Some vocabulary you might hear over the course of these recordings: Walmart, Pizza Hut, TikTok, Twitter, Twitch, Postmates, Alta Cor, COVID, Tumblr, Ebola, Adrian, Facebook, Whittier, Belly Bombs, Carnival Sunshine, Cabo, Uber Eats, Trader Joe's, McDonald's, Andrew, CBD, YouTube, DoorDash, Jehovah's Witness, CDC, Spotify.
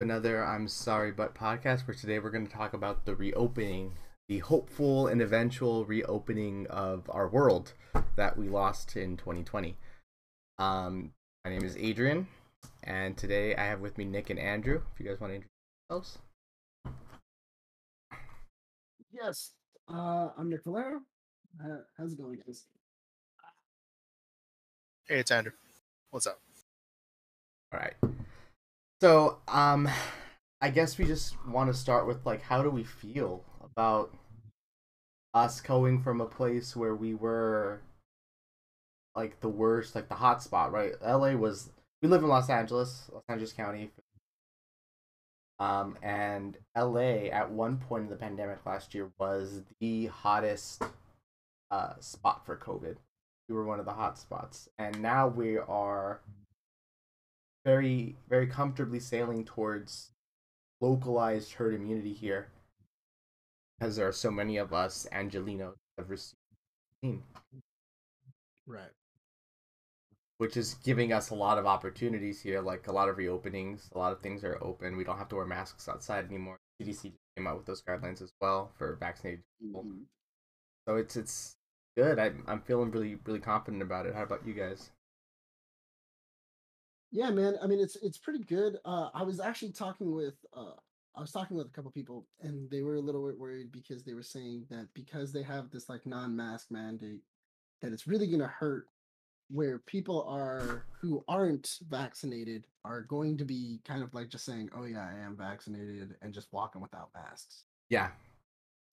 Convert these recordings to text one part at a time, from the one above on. Another I'm Sorry But Podcast, where today we're going to talk about the reopening, the hopeful and eventual reopening of our world that we lost in 2020. My name is Adrian, and today I have with me Nick and Andrew. If you guys want to introduce yourselves. Yes, I'm Nick Valero. How's it going, guys? Hey, it's Andrew. What's up? All right. So, I guess we just want to start with, like, how do we feel about us going from a place where we were, like, the worst, like, the hot spot, right? LA was, we live in Los Angeles County, and LA at one point in the pandemic last year was the hottest spot for COVID. We were one of the hot spots, and now we are very, very comfortably sailing towards localized herd immunity here, because there are so many of us Angelinos have received the vaccine, right? Which is giving us a lot of opportunities here, like a lot of reopenings, a lot of things are open. We don't have to wear masks outside anymore. CDC came out with those guidelines as well for vaccinated people, so it's good. I'm feeling really, really confident about it. How about you guys? Yeah, man. I mean, it's pretty good. I was talking with a couple people, and they were a little bit worried because they were saying that because they have this like non-mask mandate, that it's really going to hurt where people are who aren't vaccinated are going to be kind of like just saying, "Oh yeah, I am vaccinated," and just walking without masks. Yeah.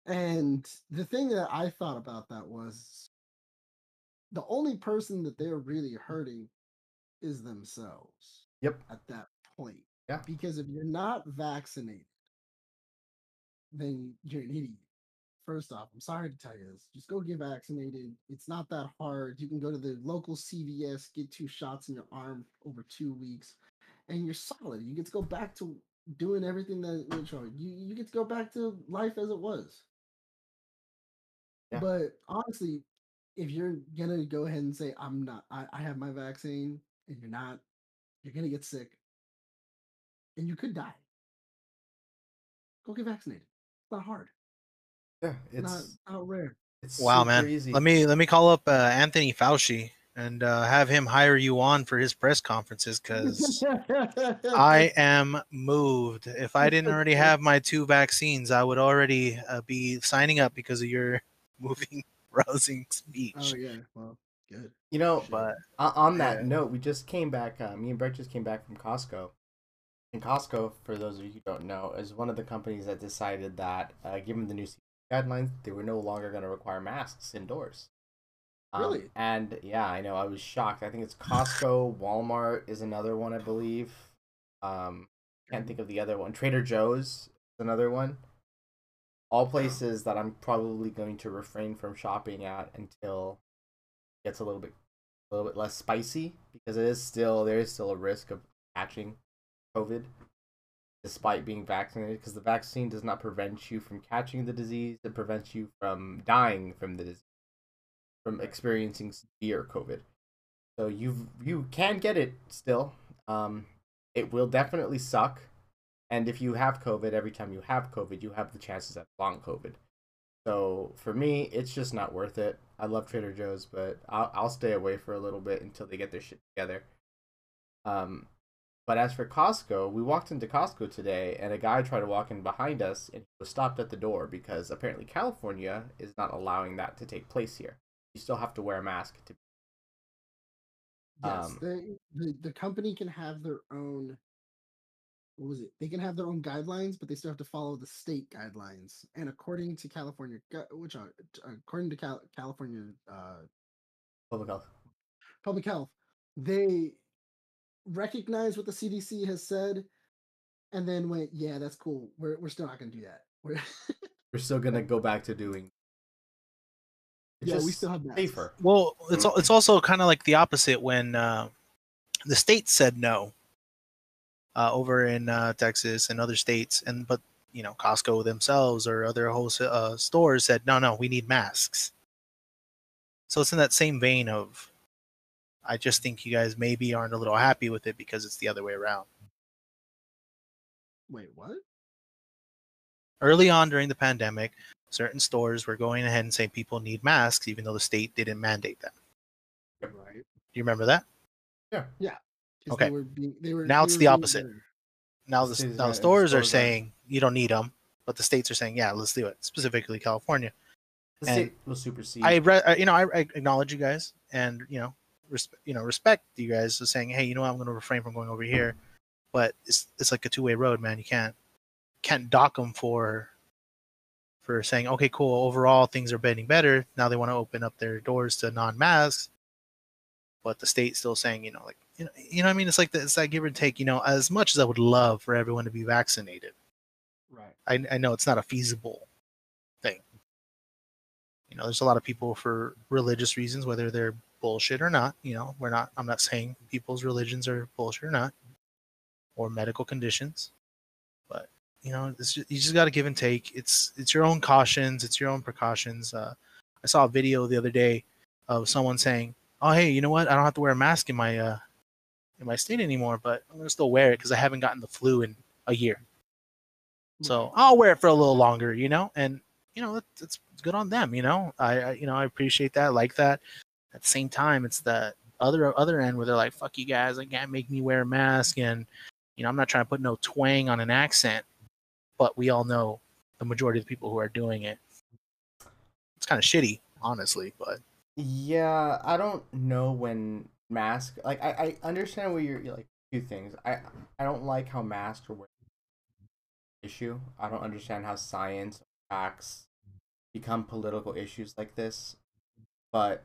And the thing that I thought about that was the only person that they're really hurting is themselves. Yep. At that point. Yeah. Because if you're not vaccinated, then you're an idiot. First off, I'm sorry to tell you this. Just go get vaccinated. It's not that hard. You can go to the local CVS, get 2 shots in your arm over 2 weeks, and you're solid. You get to go back to doing everything that you get to go back to life as it was. Yeah. But honestly, if you're gonna go ahead and say I have my vaccine, and you're not, you're going to get sick and you could die. Go get vaccinated. It's not hard. Yeah, it's not rare. It's wow, man. Easy. Let me call up Anthony Fauci and have him hire you on for his press conferences, because I am moved. If I didn't already have my 2 vaccines, I would already be signing up because of your moving, rousing speech. Oh, yeah. Well, good. You know, but on that note, we just came back, me and Brett just came back from Costco. And Costco, for those of you who don't know, is one of the companies that decided that, given the new guidelines, they were no longer going to require masks indoors. Really? And yeah, I know, I was shocked. I think it's Costco, Walmart is another one, I believe. Can't think of the other one. Trader Joe's is another one. All places that I'm probably going to refrain from shopping at until it gets a little bit less spicy, because there is still a risk of catching COVID despite being vaccinated, because the vaccine does not prevent you from catching the disease. It prevents you from dying from the disease, from experiencing severe COVID. So you can get it still. It will definitely suck. And if you have COVID, every time you have COVID, you have the chances at long COVID. So for me, it's just not worth it. I love Trader Joe's, but I'll stay away for a little bit until they get their shit together. But as for Costco, we walked into Costco today, and a guy tried to walk in behind us, and he was stopped at the door because apparently California is not allowing that to take place here. You still have to wear a mask. Yes, the company can have their own. What was it? They can have their own guidelines, but they still have to follow the state guidelines. And according to California, California public health, they recognize what the CDC has said, and then went, "Yeah, that's cool. We're still not going to do that. We're still going to go back to doing." Yeah, we still have that. Safer. Well, it's also kind of like the opposite when the state said no. Over in Texas and other states, but you know, Costco themselves or other wholesale stores said, no, we need masks. So it's in that same vein of, I just think you guys maybe aren't a little happy with it because it's the other way around. Wait, what? Early on during the pandemic, certain stores were going ahead and saying people need masks, even though the state didn't mandate that. Right. Do you remember that? Yeah. Yeah. Okay. Now it's the opposite. Now the stores are saying you don't need them, but the states are saying, yeah, let's do it. Specifically, California. The state will supersede. I acknowledge you guys, and respect you guys as saying, hey, you know what? I'm going to refrain from going over here, but it's like a two-way road, man. You can't dock them for saying, okay, cool, overall things are getting better. Now they want to open up their doors to non-masks, but the state's still saying, you know what I mean? It's like it's that give and take, as much as I would love for everyone to be vaccinated. Right. I know it's not a feasible thing. There's a lot of people for religious reasons, whether they're bullshit or not. I'm not saying people's religions are bullshit or not, or medical conditions, but you just got to give and take. It's your own cautions. It's your own precautions. I saw a video the other day of someone saying, oh, hey, you know what? I don't have to wear a mask in my state anymore, but I'm going to still wear it because I haven't gotten the flu in a year. So I'll wear it for a little longer, and it's good on them. I appreciate that. I like that. At the same time, it's the other end where they're like, fuck you guys. I can't make me wear a mask. And, I'm not trying to put no twang on an accent, but we all know the majority of the people who are doing it. It's kind of shitty, honestly, but. Yeah, I don't know when masks, like, I understand where you're like two things. I don't like how masks are an issue. I don't understand how science facts become political issues like this, but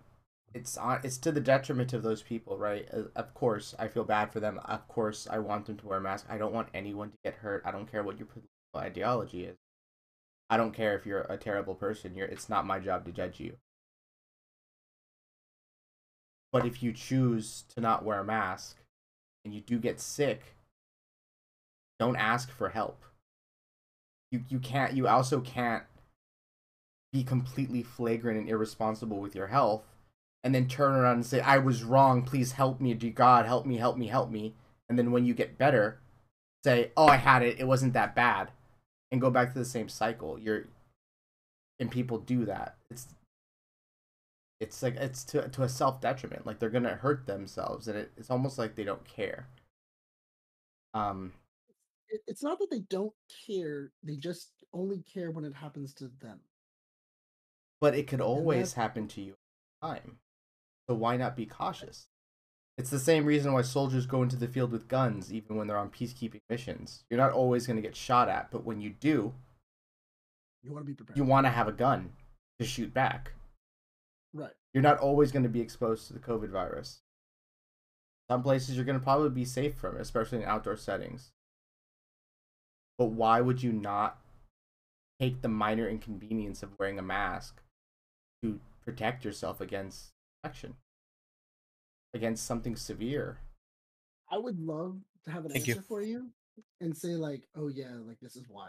it's to the detriment of those people, right? Of course, I feel bad for them. Of course, I want them to wear a mask. I don't want anyone to get hurt. I don't care what your political ideology is. I don't care if you're a terrible person. It's not my job to judge you. But if you choose to not wear a mask and you do get sick, don't ask for help. You also can't be completely flagrant and irresponsible with your health and then turn around and say, I was wrong, please help me, dear God, help me. And then when you get better, say, oh, I had it, it wasn't that bad, and go back to the same cycle. And people do that. It's like it's to a self detriment. Like they're gonna hurt themselves, and it's almost like they don't care. It's not that they don't care; they just only care when it happens to them. But it could always happen to you at the time, so why not be cautious? It's the same reason why soldiers go into the field with guns, even when they're on peacekeeping missions. You're not always gonna get shot at, but when you do, you want to be prepared. You want to have a gun to shoot back. Right. You're not always going to be exposed to the COVID virus. Some places you're going to probably be safe from it, especially in outdoor settings. But why would you not take the minor inconvenience of wearing a mask to protect yourself against infection, against something severe? I would love to have an answer for you and say like, oh yeah, like this is why,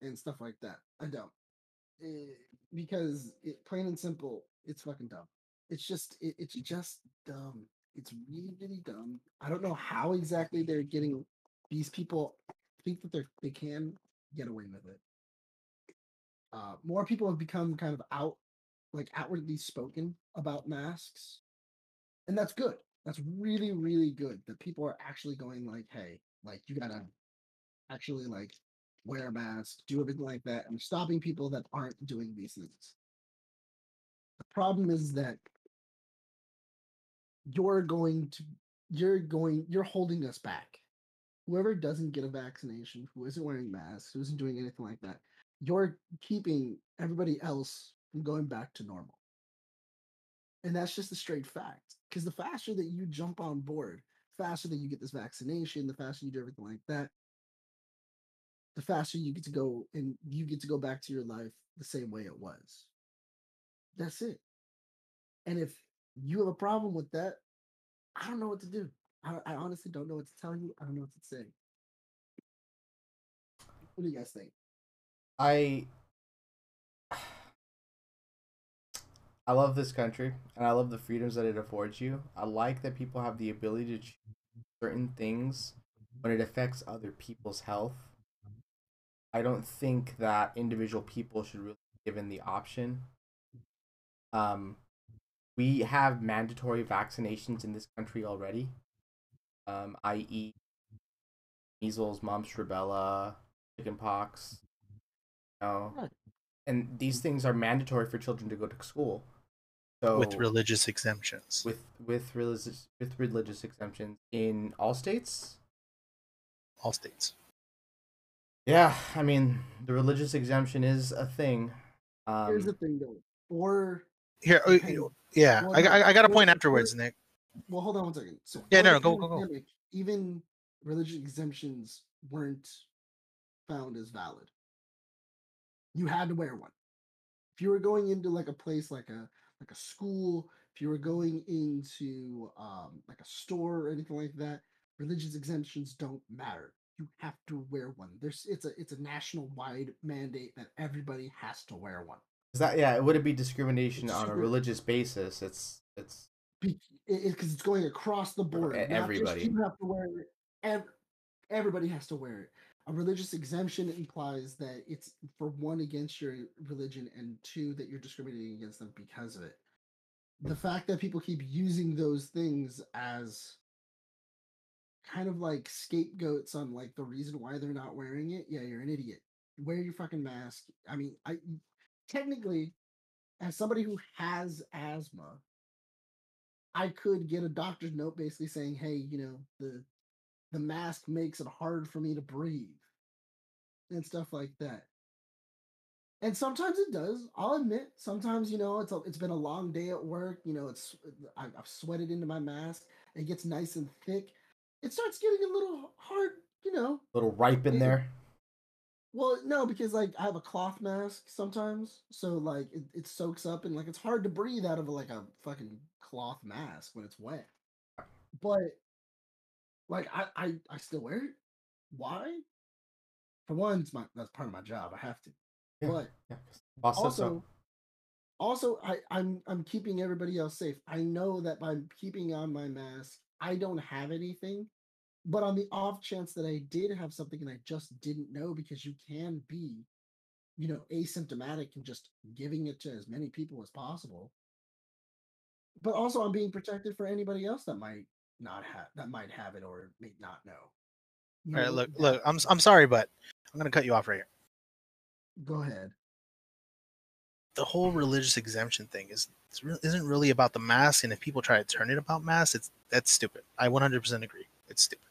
and stuff like that. I don't. Because plain and simple, it's fucking dumb. It's just dumb. It's really, really dumb. I don't know how exactly they're getting these people think that they can get away with it. More people have become kind of outwardly spoken about masks, and that's good. That's really, really good that people are actually going like, hey, like you gotta actually like wear a mask, do everything like that, and stopping people that aren't doing these things. The problem is that you're holding us back. Whoever doesn't get a vaccination, who isn't wearing masks, who isn't doing anything like that, you're keeping everybody else from going back to normal. And that's just a straight fact. Because the faster that you jump on board, faster that you get this vaccination, the faster you do everything like that, the faster you get to go and you get to go back to your life the same way it was. That's it. And if you have a problem with that, I don't know what to do. I honestly don't know what to tell you. I don't know what to say. What do you guys think? I love this country, and I love the freedoms that it affords you. I like that people have the ability to choose certain things when it affects other people's health I don't think that individual people should really be given the option. We have mandatory vaccinations in this country already, i.e. measles, mumps, rubella, chickenpox. You know? And these things are mandatory for children to go to school. So with religious exemptions. With religious exemptions in all states. All states. Yeah, I mean, the religious exemption is a thing. Here's the thing, though. Or here, yeah, well, I got a point afterwards, Nick. Well, hold on one second. So, yeah, no, go. Even religious exemptions weren't found as valid. You had to wear one. If you were going into like a place, like a school, if you were going into like a store or anything like that, religious exemptions don't matter. You have to wear one. It's a national wide mandate that everybody has to wear one. Is that, yeah, it wouldn't be discrimination on a religious basis. It's going across the board. Everybody. You have to wear it. Everybody has to wear it. A religious exemption implies that it's, for one, against your religion, and two, that you're discriminating against them because of it. The fact that people keep using those things as kind of like scapegoats on like the reason why they're not wearing it. Yeah, you're an idiot. Wear your fucking mask. I mean, technically, as somebody who has asthma, I could get a doctor's note basically saying, hey, you know, the mask makes it hard for me to breathe and stuff like that. And sometimes it does. I'll admit, sometimes, you know, it's been a long day at work. You know, I've sweated into my mask. It gets nice and thick. It starts getting a little hard, you know. A little ripe in there. Well, no, because like I have a cloth mask sometimes. So like it soaks up and like it's hard to breathe out of like a fucking cloth mask when it's wet. But like I still wear it. Why? For one, that's part of my job. I have to. Yeah, but yeah. Also I'm keeping everybody else safe. I know that by keeping on my mask, I don't have anything. But on the off chance that I did have something and I just didn't know, because you can be, you know, asymptomatic and just giving it to as many people as possible. But also I'm being protected for anybody else that might have it or may not know. You All right, look, I'm sorry, but I'm going to cut you off right here. Go ahead. The whole religious exemption thing isn't really about the mask, and if people try to turn it about masks, that's stupid. I 100% agree. It's stupid.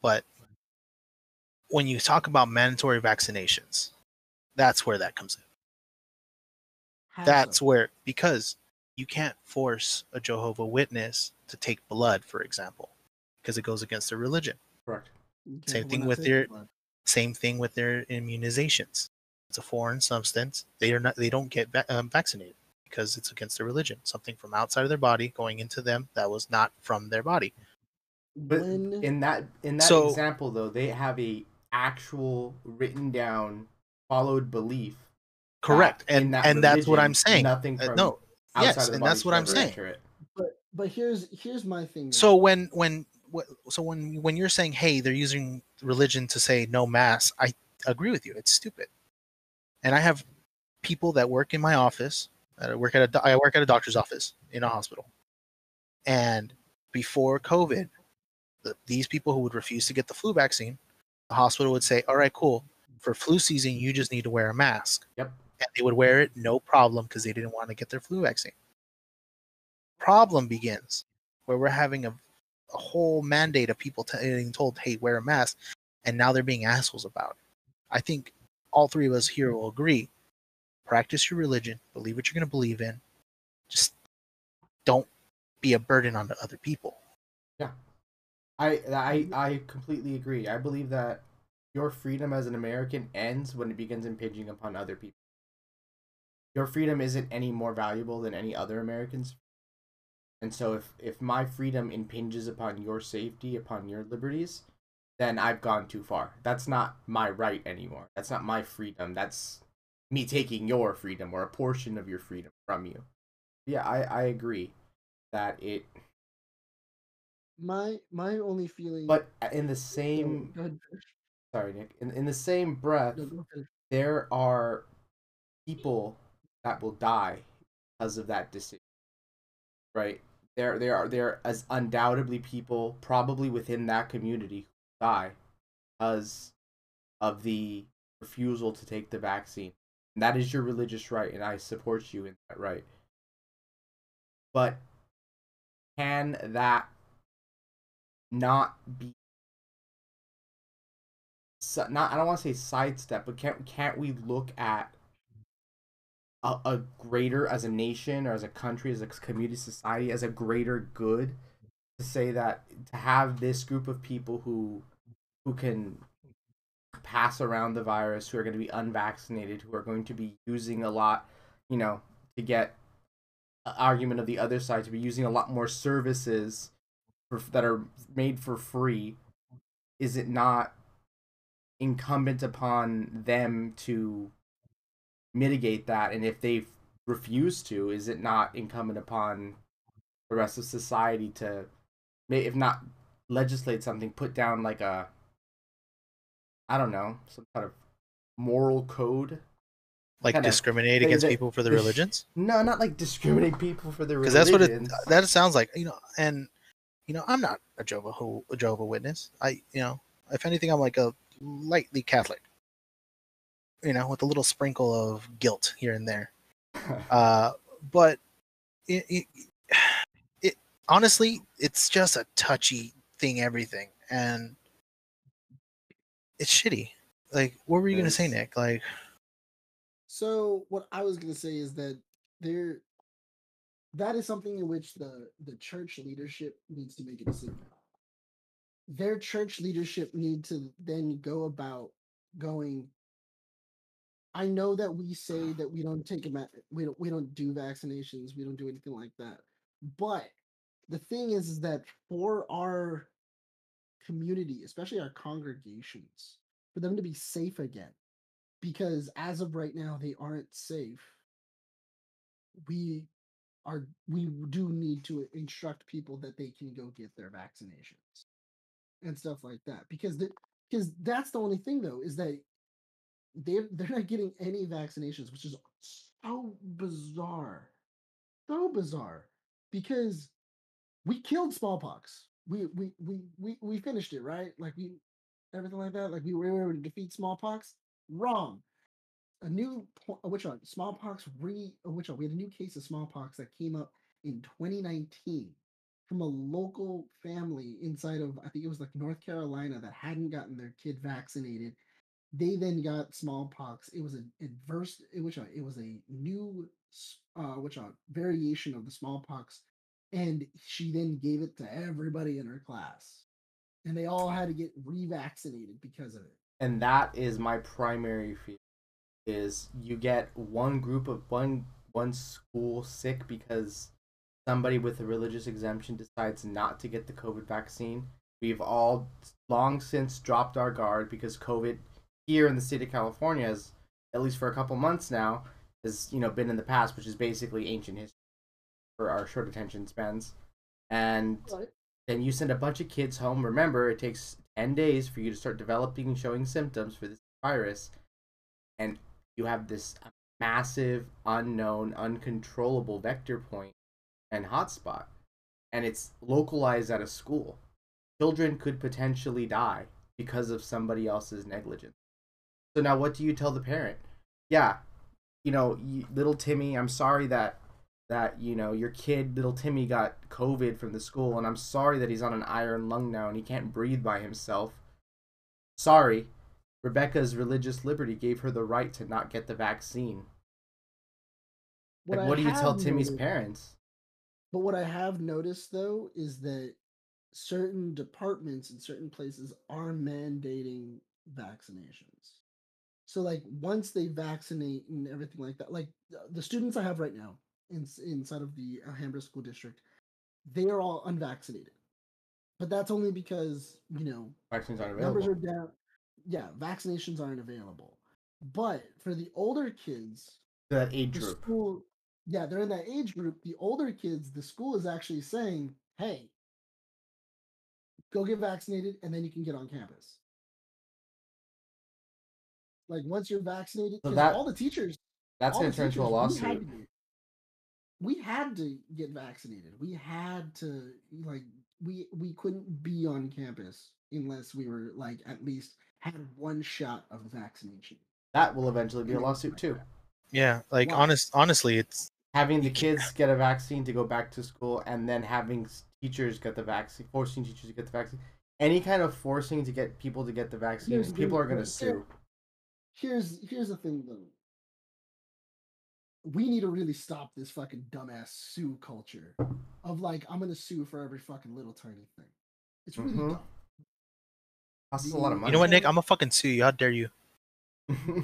But when you talk about mandatory vaccinations, that's where that comes in. That's where, because you can't force a Jehovah's Witness to take blood, for example, because it goes against their religion. Correct. Same thing with their immunizations. It's a foreign substance. They don't get vaccinated because it's against their religion. Something from outside of their body going into them that was not from their body. But in that example, though, they have a actual written down followed belief. Correct, and that's what I'm saying. Nothing from no, yes, and that's what I'm saying. But here's my thing. So when you're saying, hey, they're using religion to say no mass, I agree with you. It's stupid. And I have people that work in my office. I work at a doctor's office in a hospital, and before COVID, these people who would refuse to get the flu vaccine, the hospital would say, all right, cool. For flu season, you just need to wear a mask. Yep. And they would wear it, no problem, because they didn't want to get their flu vaccine. Problem begins where we're having a whole mandate of people being told, hey, wear a mask, and now they're being assholes about it. I think all three of us here will agree. Practice your religion. Believe what you're going to believe in. Just don't be a burden on the other people. Yeah. I completely agree. I believe that your freedom as an American ends when it begins impinging upon other people. Your freedom isn't any more valuable than any other American's. And so if my freedom impinges upon your safety, upon your liberties, then I've gone too far. That's not my right anymore. That's not my freedom. That's me taking your freedom or a portion of your freedom from you. Yeah, I agree that it... My only feeling, but in the same Sorry, Nick. In the same breath, there are people that will die because of that decision, right? There are as undoubtedly people probably within that community who die because of the refusal to take the vaccine. And that is your religious right, and I support you in that right. But can that not be? Not, I don't want to say sidestep, but can't we look at a greater, as a nation or as a country, as a community, society, as a greater good, to say that to have this group of people who can pass around the virus, who are going to be unvaccinated, who are going to be using a lot, you know, to get an argument of the other side, to be using a lot more services that are made for free, is it not incumbent upon them to mitigate that? And if they refuse to, is it not incumbent upon the rest of society to, if not legislate something, put down like a, I don't know, some kind of moral code? Like discriminate against people for their religions? No, not like discriminate people for their religions. Because that's what that sounds like, you know. And you know, I'm not a Jehovah's Witness. I, you know, if anything, I'm like a lightly Catholic, you know, with a little sprinkle of guilt here and there. But it honestly, it's just a touchy thing, everything, and it's shitty. Like, what were you gonna say, Nick? Like, so what I was gonna say is that that is something in which the church leadership needs to make a decision. Their church leadership need to then go about going, I know that we say that we don't take them, we don't do vaccinations, we don't do anything like that. But the thing is that for our community, especially our congregations, for them to be safe again, because as of right now, they aren't safe. We do need to instruct people that they can go get their vaccinations and stuff like that, because that's the only thing, though, is that they're not getting any vaccinations, which is so bizarre, because we killed smallpox, we finished it, right? Like, we everything like that, like we were able to defeat smallpox. Wrong. We had a new case of smallpox that came up in 2019 from a local family inside of, I think it was like North Carolina, that hadn't gotten their kid vaccinated. They then got smallpox. It was a new variation of the smallpox, and she then gave it to everybody in her class, and they all had to get revaccinated because of it. And that is my primary fear: is you get one group of one school sick because somebody with a religious exemption decides not to get the COVID vaccine. We've all long since dropped our guard because COVID here in the state of California has, at least for a couple months now, has, you know, been in the past, which is basically ancient history for our short attention spans. And then you send a bunch of kids home. Remember, it takes 10 days for you to start developing and showing symptoms for this virus. And you have this massive, unknown, uncontrollable vector point and hotspot, and it's localized at a school. Children could potentially die because of somebody else's negligence. So now what do you tell the parent? Yeah, you know, little Timmy, I'm sorry that you know, your kid, little Timmy, got COVID from the school, and I'm sorry that he's on an iron lung now and he can't breathe by himself. Sorry, Rebecca's religious liberty gave her the right to not get the vaccine. What do you tell Timmy's parents? But what I have noticed, though, is that certain departments in certain places are mandating vaccinations. So, like, once they vaccinate and everything like that, like the students I have right now inside of the Alhambra School District, they are all unvaccinated. But that's only because, you know, vaccines aren't available. Numbers are down. Yeah, vaccinations aren't available. But for the older kids, that age group. Yeah, they're in that age group. The older kids, the school is actually saying, hey, go get vaccinated, and then you can get on campus. Like once you're vaccinated, so that, all the teachers. That's going to turn into a lawsuit. We had to get vaccinated. We had to, like, we couldn't be on campus unless we were, like, at least had one shot of vaccination. That will eventually be a lawsuit too. Yeah, like honestly, it's having the kids get a vaccine to go back to school, and then having teachers get the vaccine, forcing teachers to get the vaccine. Any kind of forcing to get people to get the vaccine, people are going to sue. Here's the thing, though. We need to really stop this fucking dumbass sue culture of, like, I'm going to sue for every fucking little tiny thing. It's really dumb. Costs a lot of money. You know what, Nick? I'm going to fucking sue you. How dare you?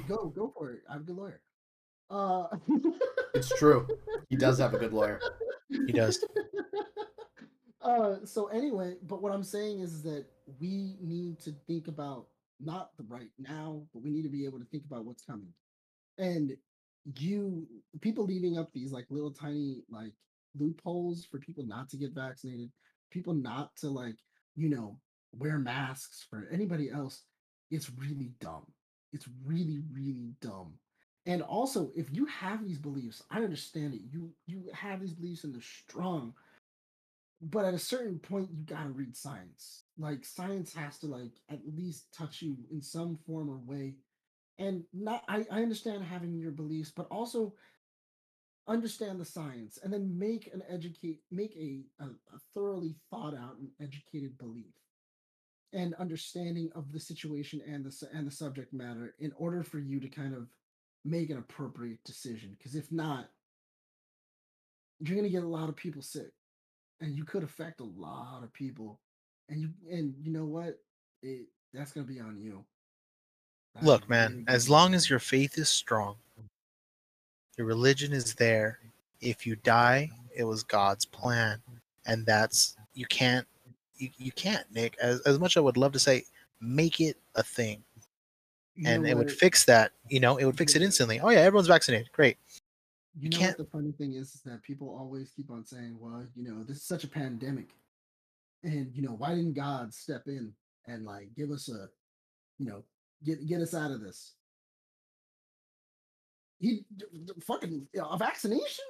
Go for it. I'm a good lawyer. It's true. He does have a good lawyer. He does. So anyway, but what I'm saying is that we need to think about not the right now, but we need to be able to think about what's coming. And people leaving up these like little tiny like loopholes for people not to get vaccinated, people not to like, you know, wear masks for anybody else, it's really dumb. It's really, really dumb. And also, if you have these beliefs, I understand it. You have these beliefs and they're strong. But at a certain point, you gotta read science. Like, science has to, like, at least touch you in some form or way. And I understand having your beliefs, but also understand the science, and then make a thoroughly thought out and educated belief and understanding of the situation and the subject matter in order for you to kind of make an appropriate decision. Because if not, you're gonna get a lot of people sick. And you could affect a lot of people, and you know what? That's gonna be on you. Look, man. As long as your faith is strong, your religion is there. If you die, it was God's plan, and that's you can't, Nick. As much as I would love to say, make it a thing, and it would fix that. You know, it would fix it instantly. Oh yeah, everyone's vaccinated. Great. You know what the funny thing is that people always keep on saying, well, you know, this is such a pandemic. And, you know, why didn't God step in and, like, give us a, you know, get us out of this? A vaccination?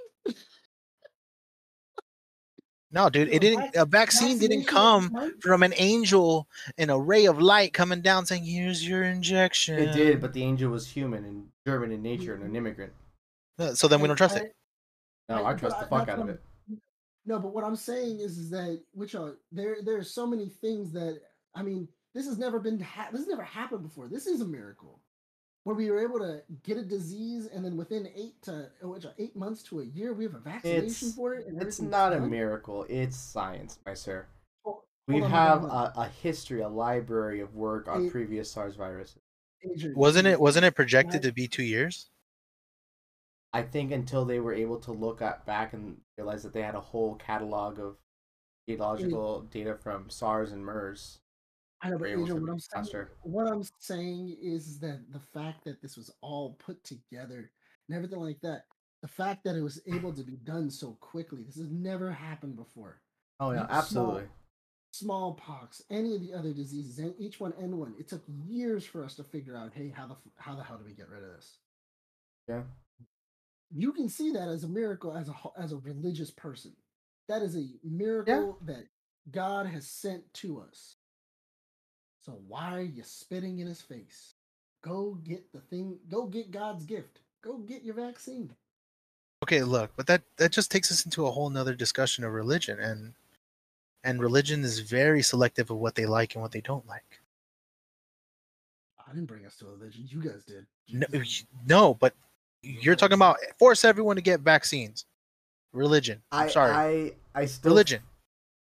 No, dude, it didn't. A vaccine didn't come from an angel in a ray of light coming down saying, here's your injection. It did, but the angel was human and German in nature and an immigrant. So then we don't trust it. No, I trust the fuck out of it. No, but what I'm saying is that there are so many things that, I mean, this has never happened before. This is a miracle where we were able to get a disease and then within 8 months to a year we have a vaccination for it. It's not a miracle. It's science, my sir. We have a history, a library of work on previous SARS viruses. Wasn't it projected to be 2 years? I think until they were able to look back and realize that they had a whole catalog of epidemiological data from SARS and MERS. I know, but Adrian, what I'm saying is that the fact that this was all put together and everything like that, the fact that it was able to be done so quickly, this has never happened before. Oh, yeah, absolutely. Smallpox, any of the other diseases, and H1N1, it took years for us to figure out, hey, how the hell do we get rid of this? Yeah. You can see that as a miracle, as a religious person. That is a miracle that God has sent to us. So why are you spitting in his face? Go get the thing. Go get God's gift. Go get your vaccine. Okay, look, but that just takes us into a whole nother discussion of religion. And religion is very selective of what they like and what they don't like. I didn't bring us to religion. You guys did. No, but... You're talking about force everyone to get vaccines. Religion. I'm sorry. Religion.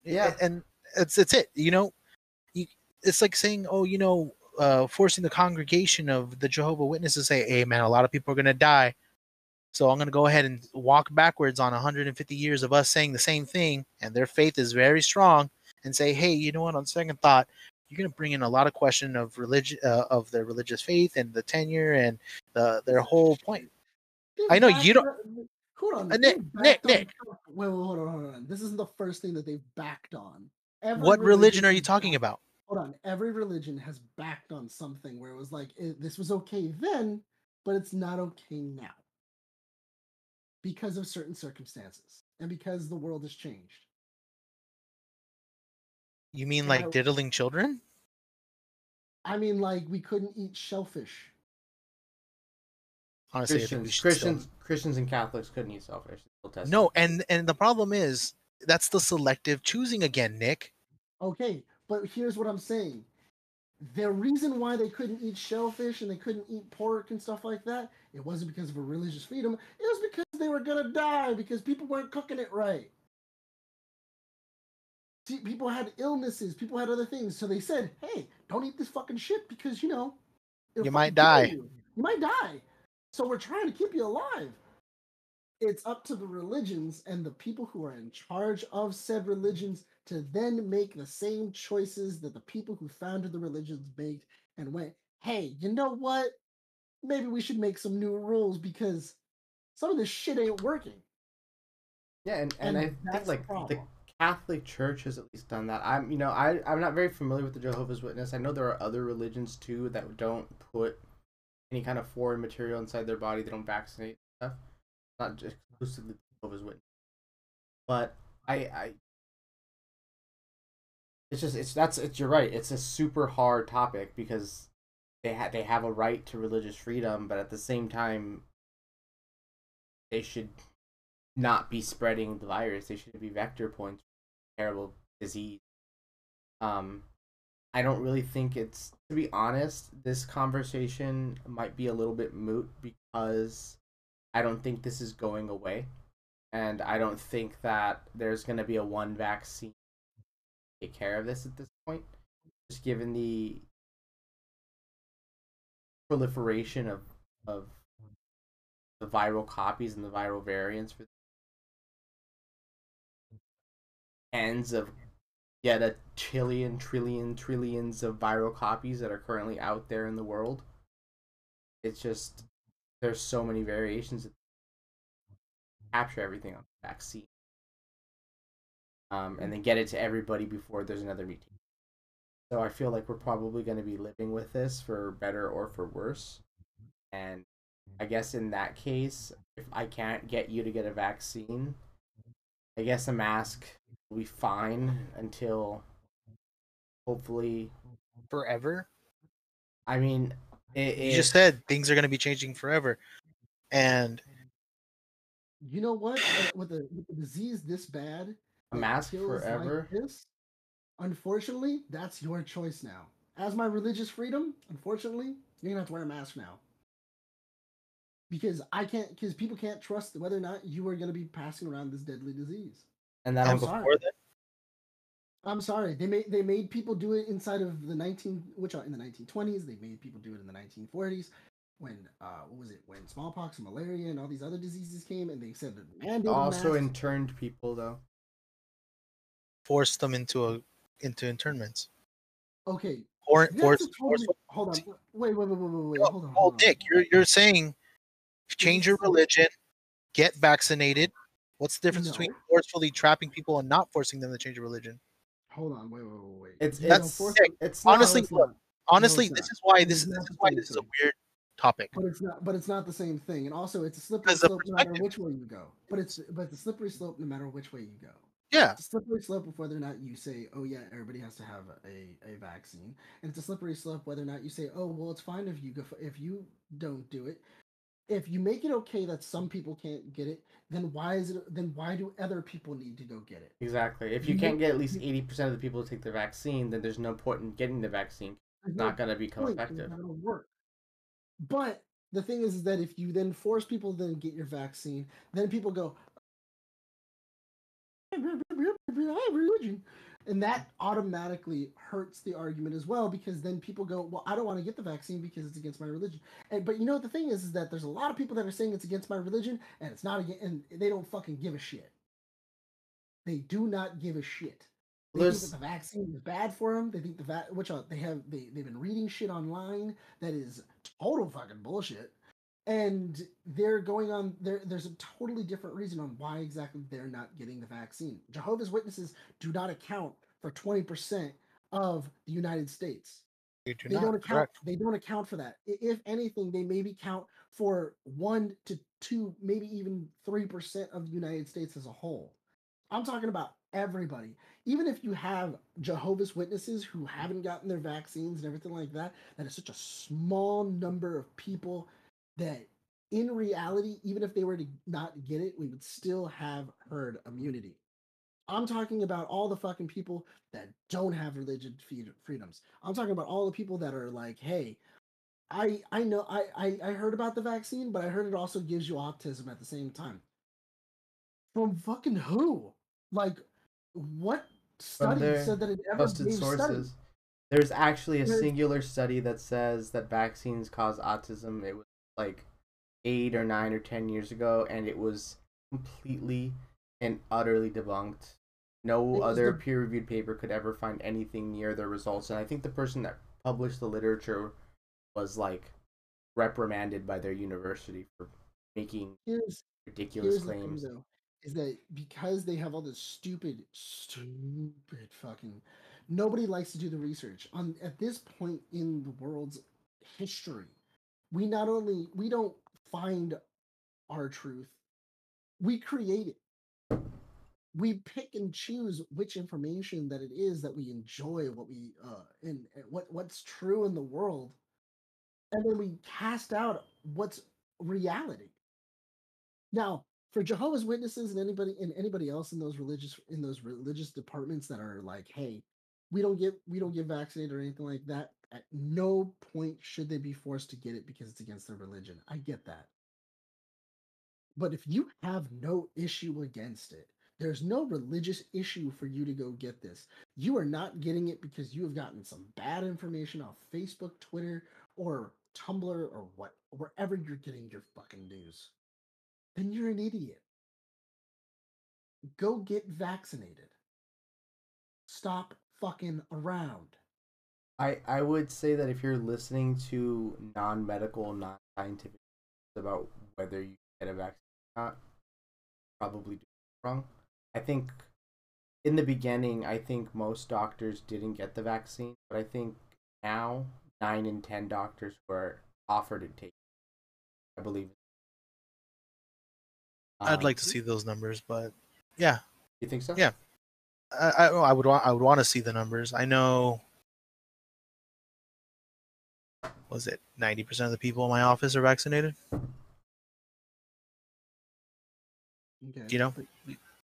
Yeah. And it's it. You know, it's like saying, oh, you know, forcing the congregation of the Jehovah's Witnesses to say, hey, man, a lot of people are going to die. So I'm going to go ahead and walk backwards on 150 years of us saying the same thing. And their faith is very strong and say, hey, you know what? On second thought, you're going to bring in a lot of question of religion, of their religious faith and the tenure and their whole point. I know you don't. Hold on, Nick. Wait, hold on. This isn't the first thing that they've backed on. What religion are you talking about? Hold on. Every religion has backed on something where it was like, this was okay then, but it's not okay now. Because of certain circumstances. And because the world has changed. You mean like diddling children? I mean, like, we couldn't eat shellfish. Honestly, Christians and Catholics couldn't eat shellfish. No, and the problem is, that's the selective choosing again, Nick. Okay, but here's what I'm saying. The reason why they couldn't eat shellfish and they couldn't eat pork and stuff like that, it wasn't because of a religious freedom. It was because they were going to die because people weren't cooking it right. See, people had illnesses. People had other things. So they said, hey, don't eat this fucking shit because, you know, you might die. You might die. So we're trying to keep you alive. It's up to the religions and the people who are in charge of said religions to then make the same choices that the people who founded the religions made and went, hey, you know what? Maybe we should make some new rules because some of this shit ain't working. Yeah, and I think like the Catholic Church has at least done that. I'm not very familiar with the Jehovah's Witness. I know there are other religions too that don't put any kind of foreign material inside their body. They don't vaccinate stuff. Not just exclusively Jehovah's Witness. But you're right. It's a super hard topic because they have a right to religious freedom, but at the same time, they should not be spreading the virus. They should be vector points for terrible disease. I don't really think it's, to be honest, this conversation might be a little bit moot because I don't think this is going away, and I don't think that there's going to be a one vaccine to take care of this at this point, just given the proliferation of the viral copies and the viral variants for tens of yet a trillions of viral copies that are currently out there in the world. It's just... there's so many variations that capture everything on the vaccine, and then get it to everybody before there's another mutation. So I feel like we're probably going to be living with this for better or for worse. And I guess in that case, if I can't get you to get a vaccine, I guess a mask will be fine until hopefully forever. I mean. You just said things are going to be changing forever, and you know what? With a disease this bad, a mask forever. Like this, unfortunately, that's your choice now. As my religious freedom, unfortunately, you're gonna have to wear a mask now because because people can't trust whether or not you are going to be passing around this deadly disease. And that before that. I'm sorry. They made people do it inside of in the 1920s. They made people do it in the 1940s when smallpox and malaria and all these other diseases came, and they said that mandated also masks. Interned people though. Forced them into internments. Okay. Hold on. Wait. Hold on. Oh, Dick, you're saying change your religion, get vaccinated. What's the difference between forcefully trapping people and not forcing them to change your religion? Hold on, wait. This is a weird topic. But it's not the same thing. And also, it's a slippery slope no matter which way you go. But it's a slippery slope no matter which way you go. Yeah. It's a slippery slope of whether or not you say, oh yeah, everybody has to have a vaccine. And it's a slippery slope whether or not you say, oh well, it's fine if you don't do it. If you make it okay that some people can't get it, then why do other people need to go get it? Exactly. If you can't get at least 80% of the people to take the vaccine, then there's no point in getting the vaccine. It's not going to become effective. It's not going to work. But the thing is that if you then force people to then get your vaccine, then people go, I have religion. And that automatically hurts the argument as well, because then people go, well, I don't want to get the vaccine because it's against my religion. But you know what the thing is that there's a lot of people that are saying it's against my religion, and it's not, and they don't fucking give a shit. They do not give a shit. They think that the vaccine is bad for them. They think they've been reading shit online that is total fucking bullshit, and they're going on there's a totally different reason on why exactly they're not getting the vaccine. Jehovah's Witnesses do not account for 20% of the United States. They don't account for that. If anything, they maybe count for 1 to 2, maybe even 3% of the United States as a whole. I'm talking about everybody. Even if you have Jehovah's Witnesses who haven't gotten their vaccines and everything like that, that is such a small number of people that in reality, even if they were to not get it, we would still have herd immunity. I'm talking about all the fucking people that don't have religion freedoms. I'm talking about all the people that are like, hey, I know I heard about the vaccine, but I heard it also gives you autism at the same time. From fucking who? Like, what study said that it ever gave sources? Study? There's actually a singular study that says that vaccines cause autism. It was like 8 or 9 or 10 years ago, and it was completely and utterly debunked. No other peer-reviewed paper could ever find anything near their results. And I think the person that published the literature was like reprimanded by their university for making ridiculous claims. The thing, though, is that because they have all this stupid fucking, nobody likes to do the research on at this point in the world's history. We don't find our truth, we create it. We pick and choose which information that it is that we enjoy, what's true in the world, and then we cast out what's reality. Now, for Jehovah's Witnesses and anybody else in those religious departments that are like, hey, we don't get vaccinated or anything like that, at no point should they be forced to get it because it's against their religion. I get that. But if you have no issue against it, there's no religious issue for you to go get this. You are not getting it because you have gotten some bad information off Facebook, Twitter, or Tumblr, or wherever you're getting your fucking news. Then you're an idiot. Go get vaccinated. Stop fucking around. I would say that if you're listening to non-medical, non-scientific about whether you get a vaccine or not, probably do wrong. I think in the beginning, I think most doctors didn't get the vaccine, but I think now 9 in 10 doctors were offered to take it, I believe. I'd like to see those numbers, but yeah. You think so? Yeah. I would want to see the numbers. I know, was it 90% of the people in my office are vaccinated? Okay. You know,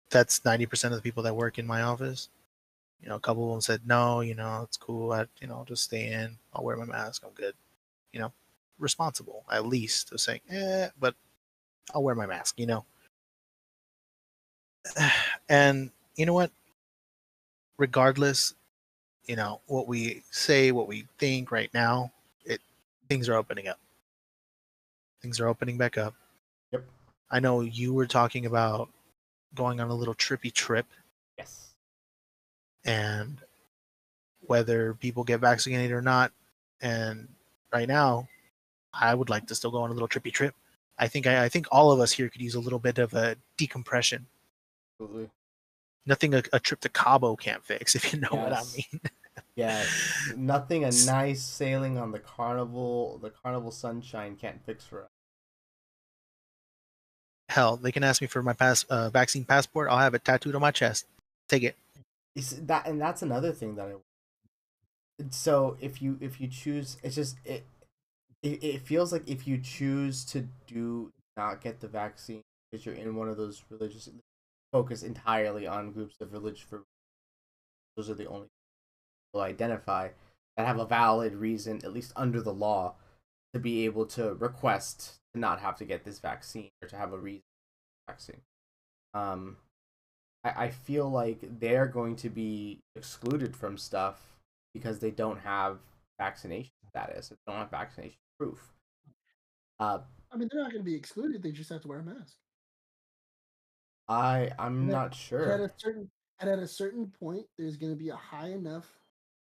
that's 90% of the people that work in my office. You know, a couple of them said, no, you know, it's cool. I'll just stay in. I'll wear my mask. I'm good. You know, responsible, at least, of saying, but I'll wear my mask, you know. And you know what? Regardless, you know, what we say, what we think right now, things are opening up. Things are opening back up. Yep. I know you were talking about going on a little trippy trip. Yes. And whether people get vaccinated or not. And right now, I would like to still go on a little trippy trip. I think all of us here could use a little bit of a decompression. Absolutely. Nothing a trip to Cabo can't fix, if you know what I mean. Yes. Nothing a nice sailing on the Carnival Sunshine can't fix for us. Hell, they can ask me for my vaccine passport. I'll have it tattooed on my chest. Take it. That's another thing that I. So if you choose, it's just it feels like if you choose to do not get the vaccine because you're in one of those religious, focus entirely on groups of religious. Those are the only people identify that have a valid reason, at least under the law, to be able to request to not have to get this vaccine or to have a reason for the vaccine. I feel like they're going to be excluded from stuff because they don't have vaccination status. They don't have vaccination proof. They're not going to be excluded. They just have to wear a mask. I'm not sure. At a certain point, there's going to be a high enough.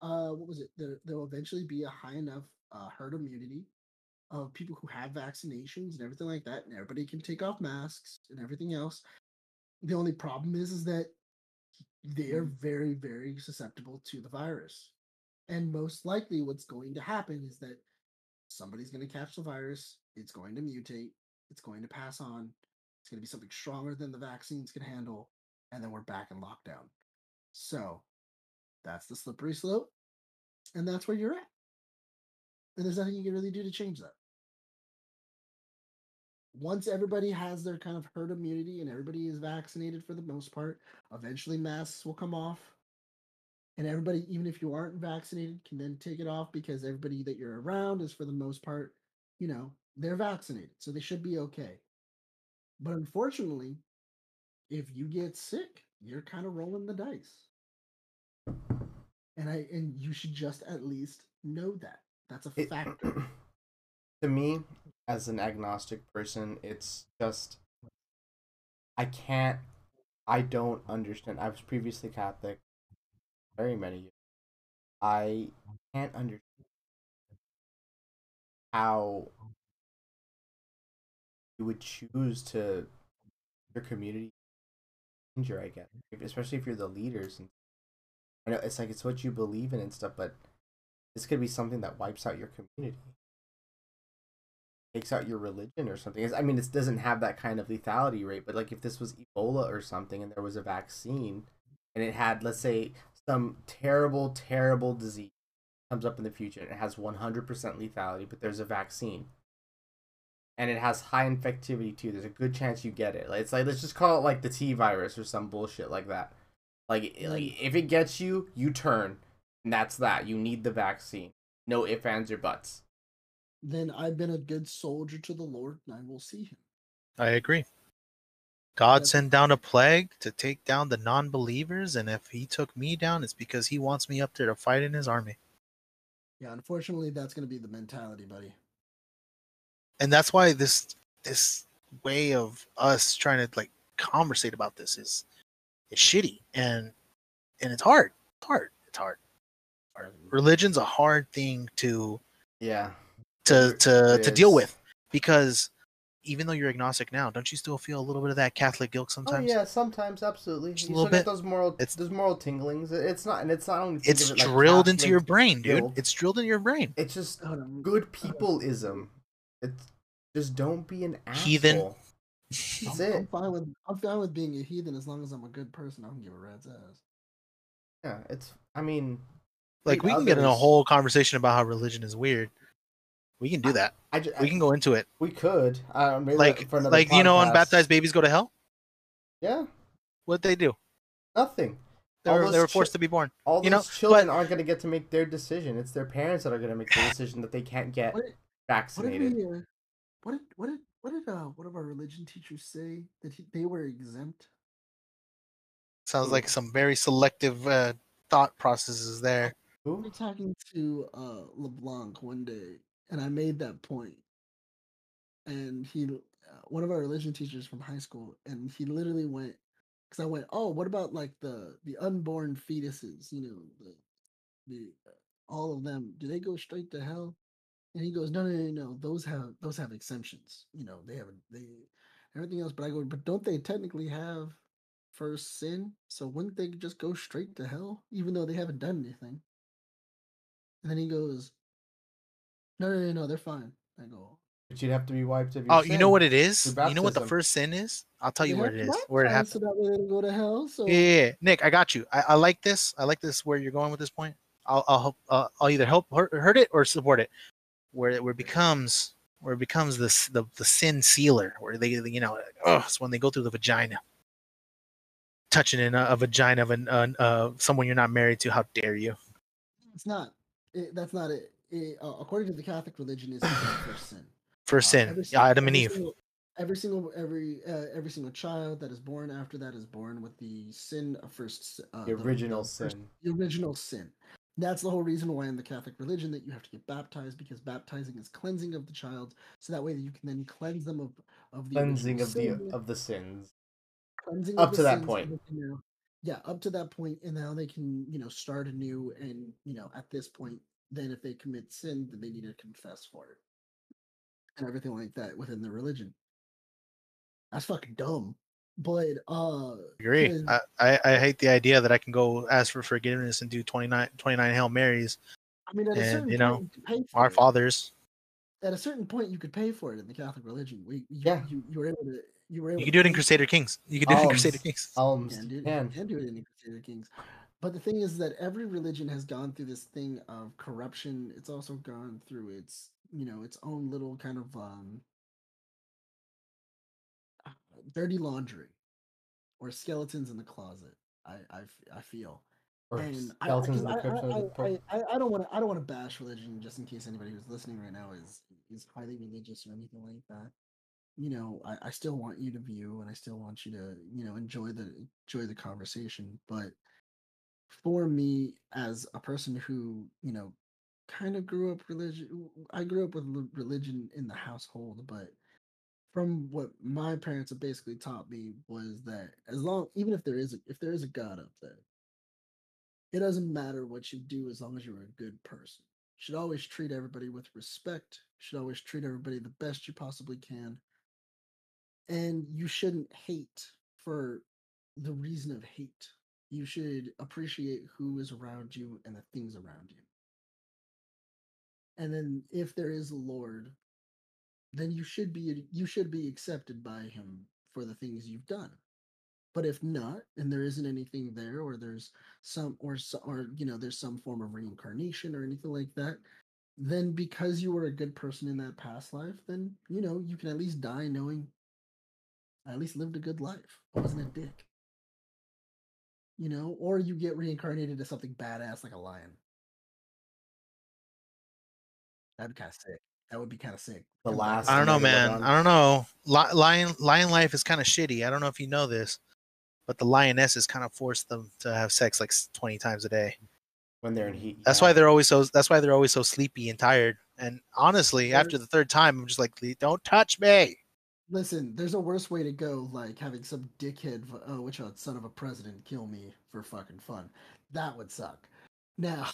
There will eventually be a high enough herd immunity of people who have vaccinations and everything like that, and everybody can take off masks and everything else. The only problem is that they are very, very susceptible to the virus. And most likely what's going to happen is that somebody's going to catch the virus. It's going to mutate. It's going to pass on. It's going to be something stronger than the vaccines can handle. And then we're back in lockdown. So that's the slippery slope. And that's where you're at. And there's nothing you can really do to change that. Once everybody has their kind of herd immunity and everybody is vaccinated for the most part, eventually masks will come off. And everybody, even if you aren't vaccinated, can then take it off because everybody that you're around is, for the most part, you know, they're vaccinated. So they should be okay. But unfortunately, if you get sick, you're kind of rolling the dice. And you should just at least know that. That's a factor. To me, as an agnostic person, it's just, I don't understand. I was previously Catholic, very many years. I can't understand how you would choose to your community danger, I guess, especially if you're the leaders. And I know it's like, it's what you believe in and stuff, but this could be something that wipes out your community. Takes out your religion or something. I mean, it doesn't have that kind of lethality rate, but like if this was Ebola or something and there was a vaccine and it had, let's say, some terrible, terrible disease comes up in the future and it has 100% lethality, but there's a vaccine and it has high infectivity too. There's a good chance you get it. Like, it's like, let's just call it like the T virus or some bullshit like that. Like if it gets you, you turn, and that's that. You need the vaccine. No ifs, ands, or buts. Then I've been a good soldier to the Lord, and I will see him. I agree. God sent down a plague to take down the non-believers, and if he took me down, it's because he wants me up there to fight in his army. Yeah, unfortunately, that's going to be the mentality, buddy. And that's why this way of us trying to like conversate about this is shitty, and it's hard. It's hard. Religion's a hard thing to... Yeah. To deal with, because even though you're agnostic now, don't you still feel a little bit of that Catholic guilt sometimes? Oh yeah, sometimes, absolutely. Just you still get those moral tinglings. It's drilled into your brain, dude. It's drilled into your brain. It's just good peopleism. It's just don't be an asshole. Heathen. That's it. I'm fine with being a heathen as long as I'm a good person. I don't give a rat's ass. Yeah, we can get in a whole conversation about how religion is weird. We can do that. We can go into it. We could. Maybe for another podcast. You know, unbaptized babies go to hell? Yeah. What'd they do? Nothing. They were forced to be born. All those children aren't going to get to make their decision. It's their parents that are going to make the decision that they can't get vaccinated. What did one of our religion teachers say? That they were exempt? Sounds like some very selective thought processes there. Who? We were talking to LeBlanc one day. And I made that point. And he, one of our religion teachers from high school, and he literally went, because I went, oh, what about like the unborn fetuses? You know, the all of them. Do they go straight to hell? And he goes, no. Those have exemptions. You know, they have everything else. But I go, but don't they technically have first sin? So wouldn't they just go straight to hell, even though they haven't done anything? And then he goes, No, they're fine. I go. But you'd have to be wiped if you. Oh, sin. You know what it is? You know what the first sin is? I'll tell you what it is. Where it happens. So that way they don't go to hell. So. Yeah, Nick, I got you. I like this. I like this. Where you're going with this point? I'll help. I'll either help hurt it or support it. Where it becomes the sin sealer. Where they, you know, it's when they go through the vagina, touching in a vagina of someone you're not married to. How dare you? It's not. That's not it. According to the Catholic religion, is first sin. First sin, Adam and Eve. Every single child that is born after that is born with the sin of first. The original sin. That's the whole reason why in the Catholic religion that you have to get baptized, because baptizing is cleansing of the child, so that way that you can then cleanse them of the cleansing of sin, the sins. Cleansing up of to the that sins point. Yeah, up to that point, and now they can start anew, and at this point. Then if they commit sin, then they need to confess for it. And everything like that within the religion. That's fucking dumb. But agree. I hate the idea that I can go ask for forgiveness and do 29 Hail Marys. I mean, at a certain point, you pay for our fathers. At a certain point, you could pay for it in the Catholic religion. You were able to do it in Crusader Kings. You could do it in Crusader Kings. You can do it in Crusader Kings. But the thing is that every religion has gone through this thing of corruption. It's also gone through its, its own little kind of dirty laundry or skeletons in the closet. I feel. I don't want to bash religion, just in case anybody who's listening right now is highly religious or anything like that. I still want you to view, and I still want you to enjoy the conversation. But for me, as a person who kind of grew up religion, I grew up with religion in the household, but from what my parents have basically taught me was that even if there is a God up there, it doesn't matter what you do as long as you're a good person. You should always treat everybody with respect. You should always treat everybody the best you possibly can. And you shouldn't hate for the reason of hate. You should appreciate who is around you and the things around you. And then if there is a Lord, then you should be accepted by him for the things you've done. But if not, and there isn't anything there, or there's some form of reincarnation or anything like that, then because you were a good person in that past life, then you can at least die knowing I at least lived a good life. I wasn't a dick. Or you get reincarnated as something badass like a lion. That'd be kind of sick. That would be kind of sick. I don't know, man. I don't know. Lion life is kind of shitty. I don't know if you know this, but the lionesses kind of force them to have sex like 20 times a day when they're in heat. That's why they're always so. That's why they're always so sleepy and tired. And honestly, after the third time, I'm just like, don't touch me. Listen, there's a worse way to go, like having some dickhead, son of a president, kill me for fucking fun. That would suck. Now,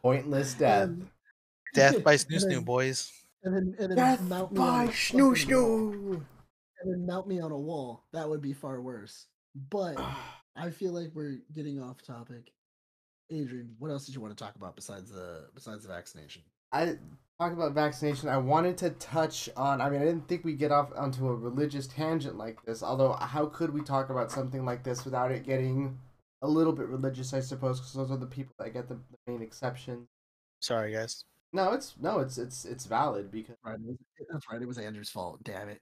pointless death. Death by snoo snoo, boys. And then death by snoo snoo. And then mount me on a wall. That would be far worse. But I feel like we're getting off topic. Adrian, what else did you want to talk about besides the vaccination? I talk about vaccination. I wanted to touch on. I mean, I didn't think we'd get off onto a religious tangent like this. Although, how could we talk about something like this without it getting a little bit religious? I suppose because those are the people that get the main exception. Sorry, guys. No, it's valid because that's right. It was Andrew's fault. Damn it.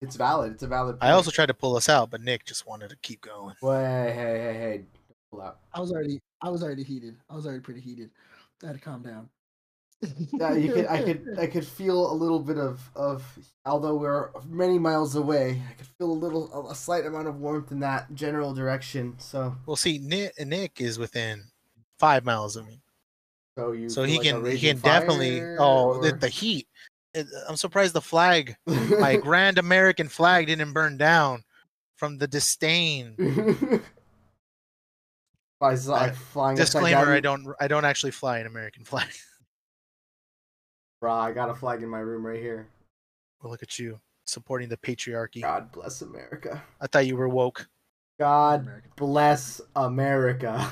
It's valid. It's a valid point. I also tried to pull us out, but Nick just wanted to keep going. Hey, don't pull out. I was already heated. I was already pretty heated. I had to calm down. Yeah, I could feel a little bit of although we're many miles away, I could feel a slight amount of warmth in that general direction. So well, see, Nick is within 5 miles of me. So he can definitely the heat. I'm surprised the flag, my grand American flag, didn't burn down from the disdain. Disclaimer: I don't actually fly an American flag. Bruh, I got a flag in my room right here. Well, look at you supporting the patriarchy. God bless America. I thought you were woke. God bless America.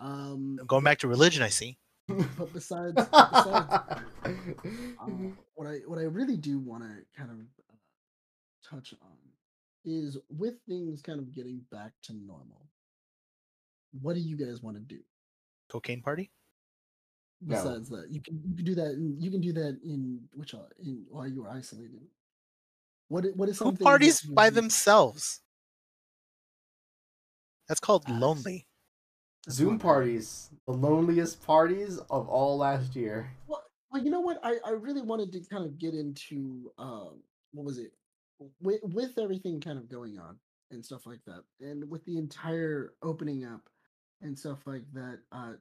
Going back to religion, I see. But besides what I really do want to kind of touch on is with things kind of getting back to normal. What do you guys want to do? Cocaine party? Besides that, you can do that. While you are isolated. What is something? Who parties by themselves? That's called lonely. Zoom parties, the loneliest parties of all last year. Well, you know what? I really wanted to kind of get into what was it with everything kind of going on and stuff like that, and with the entire opening up and stuff like that.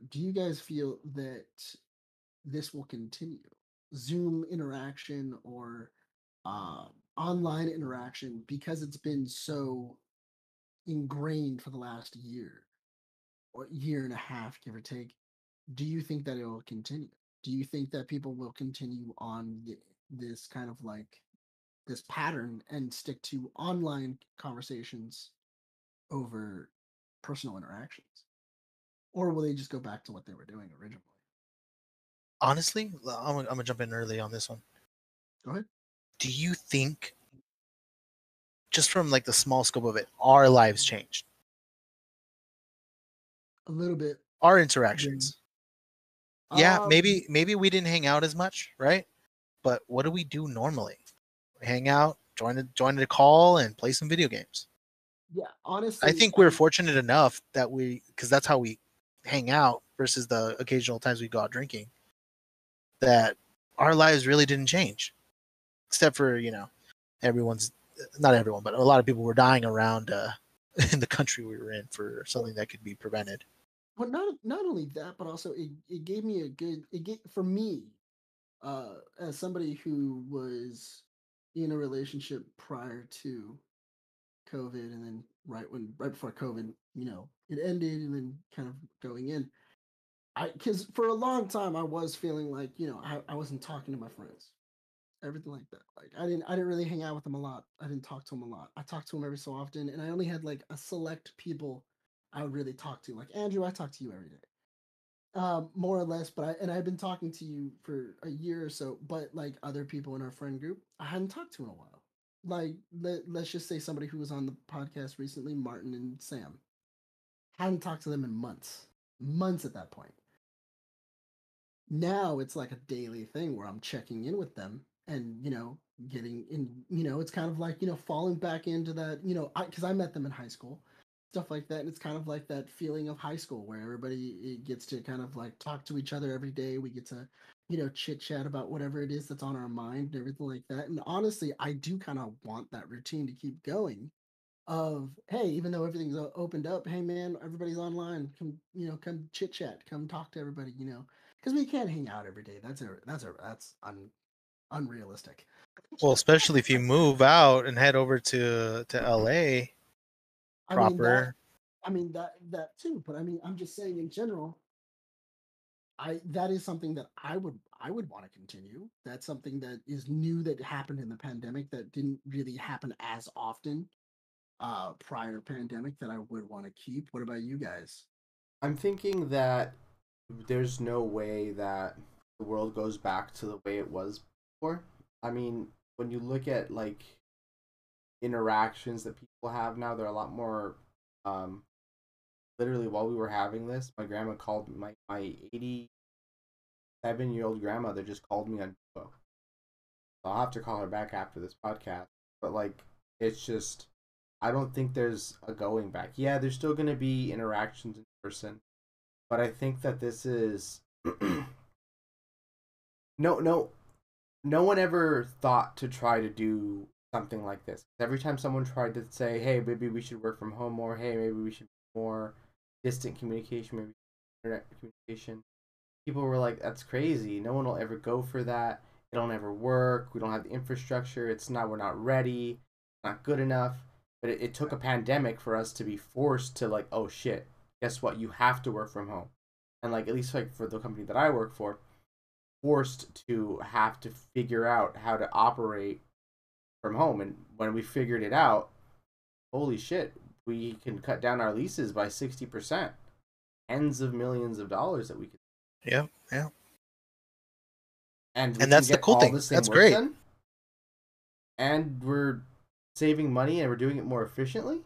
Do you guys feel that this will continue? Zoom interaction or online interaction, because it's been so ingrained for the last year. Or year and a half, give or take. Do you think that it will continue? Do you think that people will continue on this kind of like this pattern and stick to online conversations over personal interactions? Or will they just go back to what they were doing originally? Honestly, I'm going to jump in early on this one. Go ahead. Do you think, just from like the small scope of it, our lives changed? A little bit. Our interactions. Yeah, maybe we didn't hang out as much, right? But what do we do normally? We hang out, join the call, and play some video games. Yeah, honestly, I think we're fortunate enough that because that's how we hang out versus the occasional times we go out drinking, that our lives really didn't change, except for, you know, not everyone, but a lot of people were dying around in the country we were in for something that could be prevented. Well, not only that, but also it gave me for me, as somebody who was in a relationship prior to COVID, and then right before COVID, you know, it ended, and then kind of going in, because for a long time I was feeling like, you know, I wasn't talking to my friends, everything like that. Like I didn't really hang out with them a lot. I didn't talk to them a lot. I talked to them every so often, and I only had like a select people I would really talk to. Like, Andrew, I talk to you every day, more or less. But I've been talking to you for a year or so. But like other people in our friend group, I hadn't talked to in a while. Like let's just say somebody who was on the podcast recently, Martin and Sam, hadn't talked to them in months at that point. Now it's like a daily thing where I'm checking in with them, and you know, getting in. You know, it's kind of like, you know, falling back into that. You know, because I met them in high school. Stuff like that, and it's kind of like that feeling of high school where everybody gets to kind of like talk to each other every day. We get to, you know, chit chat about whatever it is that's on our mind and everything like that. And honestly, I do kind of want that routine to keep going of, hey, even though everything's opened up, hey man, everybody's online, come chit chat, come talk to everybody, you know, because we can't hang out every day. That's unrealistic. Well, especially if you move out and head over to LA. Proper. I mean that too, but I mean, I'm just saying in general, that is something that I would want to continue. That's something that is new that happened in the pandemic that didn't really happen as often prior pandemic that I would want to keep. What about you guys? I'm thinking that there's no way that the world goes back to the way it was before. I mean, when you look at like interactions that people have now, they're a lot more literally while we were having this, my grandma called my 87-year-old grandmother just called me on Duo. I'll have to call her back after this podcast, but like, it's just, I don't think there's a going back. Yeah, there's still going to be interactions in person, but I think that this is no one ever thought to try to do something like this. Every time someone tried to say, hey, maybe we should work from home more, hey, maybe we should be more distant communication, maybe internet communication, people were like, that's crazy. No one will ever go for that. It'll never work. We don't have the infrastructure. We're not ready. Not good enough. But it took a pandemic for us to be forced to like, oh shit, guess what? You have to work from home. And like, at least like for the company that I work for, forced to have to figure out how to operate from home. And when we figured it out, holy shit, we can cut down our leases by 60%. Tens of millions of dollars that we could. Yeah. And that's the cool thing. That's great. And we're saving money and we're doing it more efficiently.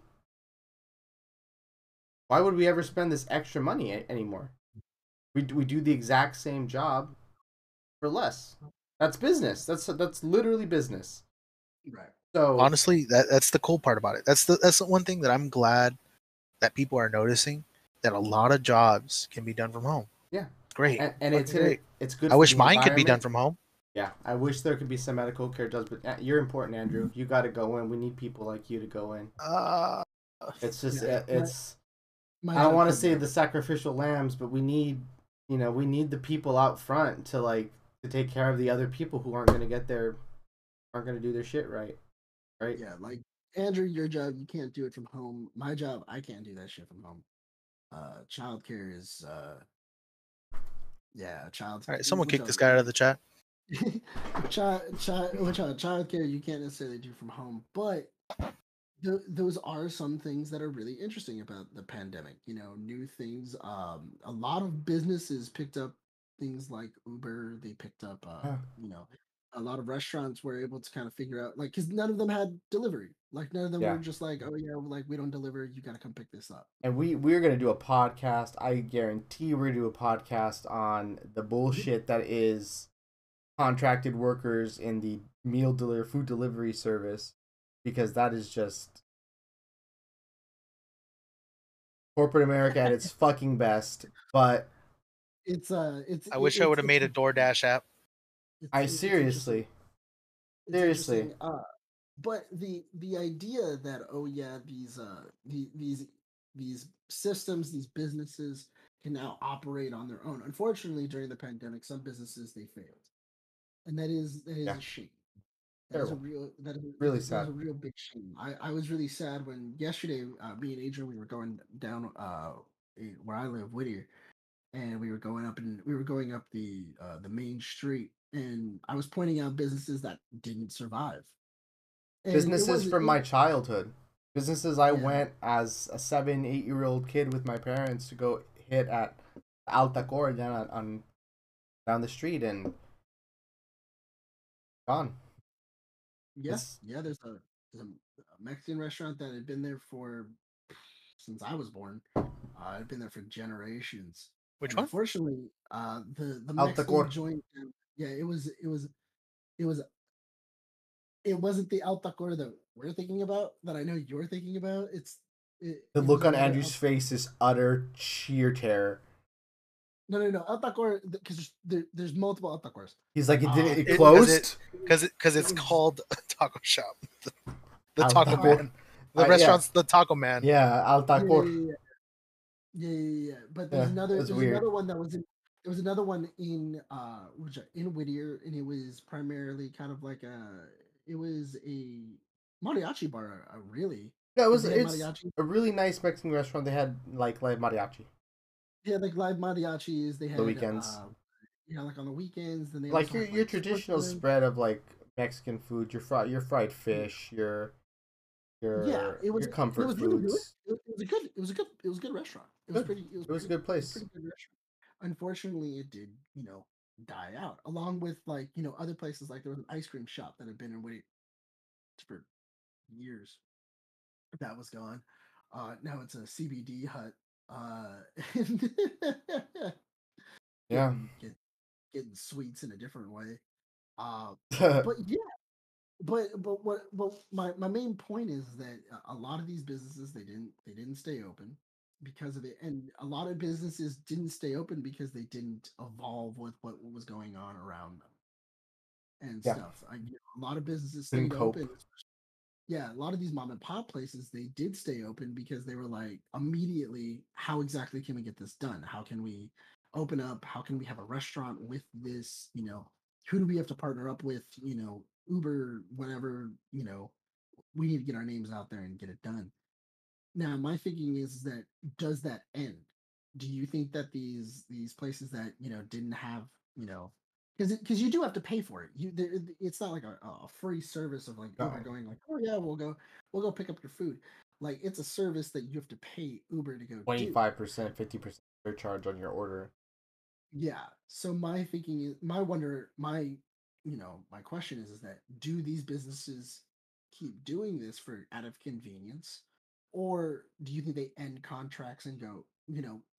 Why would we ever spend this extra money anymore? We do the exact same job for less. That's business. That's literally business. Right. So honestly, that's the cool part about it. That's the one thing that I'm glad that people are noticing, that a lot of jobs can be done from home. Yeah, great. And it's good. I wish mine could be done from home. Yeah, I wish there could be some medical care jobs, but you're important, Andrew. You got to go in. We need people like you to go in. It's just I don't want to say the sacrificial lambs, but we need the people out front to take care of the other people who aren't going to do their shit right? Yeah, like, Andrew, your job, you can't do it from home. My job, I can't do that shit from home. Childcare is, yeah, childcare. All right, someone kick this guy out of the chat. Childcare you can't necessarily do from home, but those are some things that are really interesting about the pandemic. You know, new things. A lot of businesses picked up things like Uber. They picked up, you know, a lot of restaurants were able to kind of figure out, like, because none of them had delivery. Like, none of them were just like, oh yeah, like we don't deliver. You got to come pick this up. And we're gonna do a podcast. I guarantee we're gonna do a podcast on the bullshit that is contracted workers in the food delivery service. Because that is just corporate America at its fucking best. But it's. I wish I would have made a DoorDash app. Seriously. But the idea that these systems, these businesses can now operate on their own. Unfortunately, during the pandemic, some businesses they failed, and that is a shame. That is a real big shame. I was really sad when yesterday me and Adrian, we were going down where I live, Whittier, and we were going up the main street, and I was pointing out businesses that didn't survive. And businesses from my childhood. Businesses I went as a 7-8-year-old kid with my parents to go hit at Alta Cor down the street, and gone. Yes, yeah. There's a Mexican restaurant that had been there since I was born. I'd been there for generations. Which one? Unfortunately, the Mexican joint. Yeah, it wasn't the Alta Cor that we're thinking about. That I know you're thinking about. The look on Andrew's face is utter sheer terror. No, Alta Cor, because there's multiple Alta Cors. He's like, it closed? Because it's called a taco shop. The taco man. The restaurant's the taco man. Yeah, Alta Cor. Yeah. But there was another one in Whittier, and it was primarily kind of like a mariachi bar, really. Yeah, it's a really nice Mexican restaurant. They had like live mariachi. Yeah, like live mariachis. They had the weekends. Like on the weekends. Then they like your traditional spread of like Mexican food, your fried fish, your comfort foods. It was a good restaurant. It was a good place. Pretty good restaurant. Unfortunately, it did die out, along with other places. Like there was an ice cream shop that had been in Whittier for years. That was gone. Now it's a CBD hut. Getting sweets in a different way. But my main point is that a lot of these businesses they didn't stay open because of it, and a lot of businesses didn't stay open because they didn't evolve with what was going on around them and stuff. A lot of businesses stayed open. Yeah, a lot of these mom and pop places, they did stay open because they were like, immediately, how exactly can we get this done? How can we open up? How can we have a restaurant with this? Who do we have to partner up with? Uber, whatever, we need to get our names out there and get it done. Now, my thinking is that, does that end? Do you think that these places that, didn't have, because you do have to pay for it. It's not like a free service of like Uber going like, oh yeah, we'll go pick up your food. Like it's a service that you have to pay Uber to go. 25%, 50% surcharge on your order. Yeah. So my thinking is, my question is that do these businesses keep doing this for out of convenience, or do you think they end contracts and go,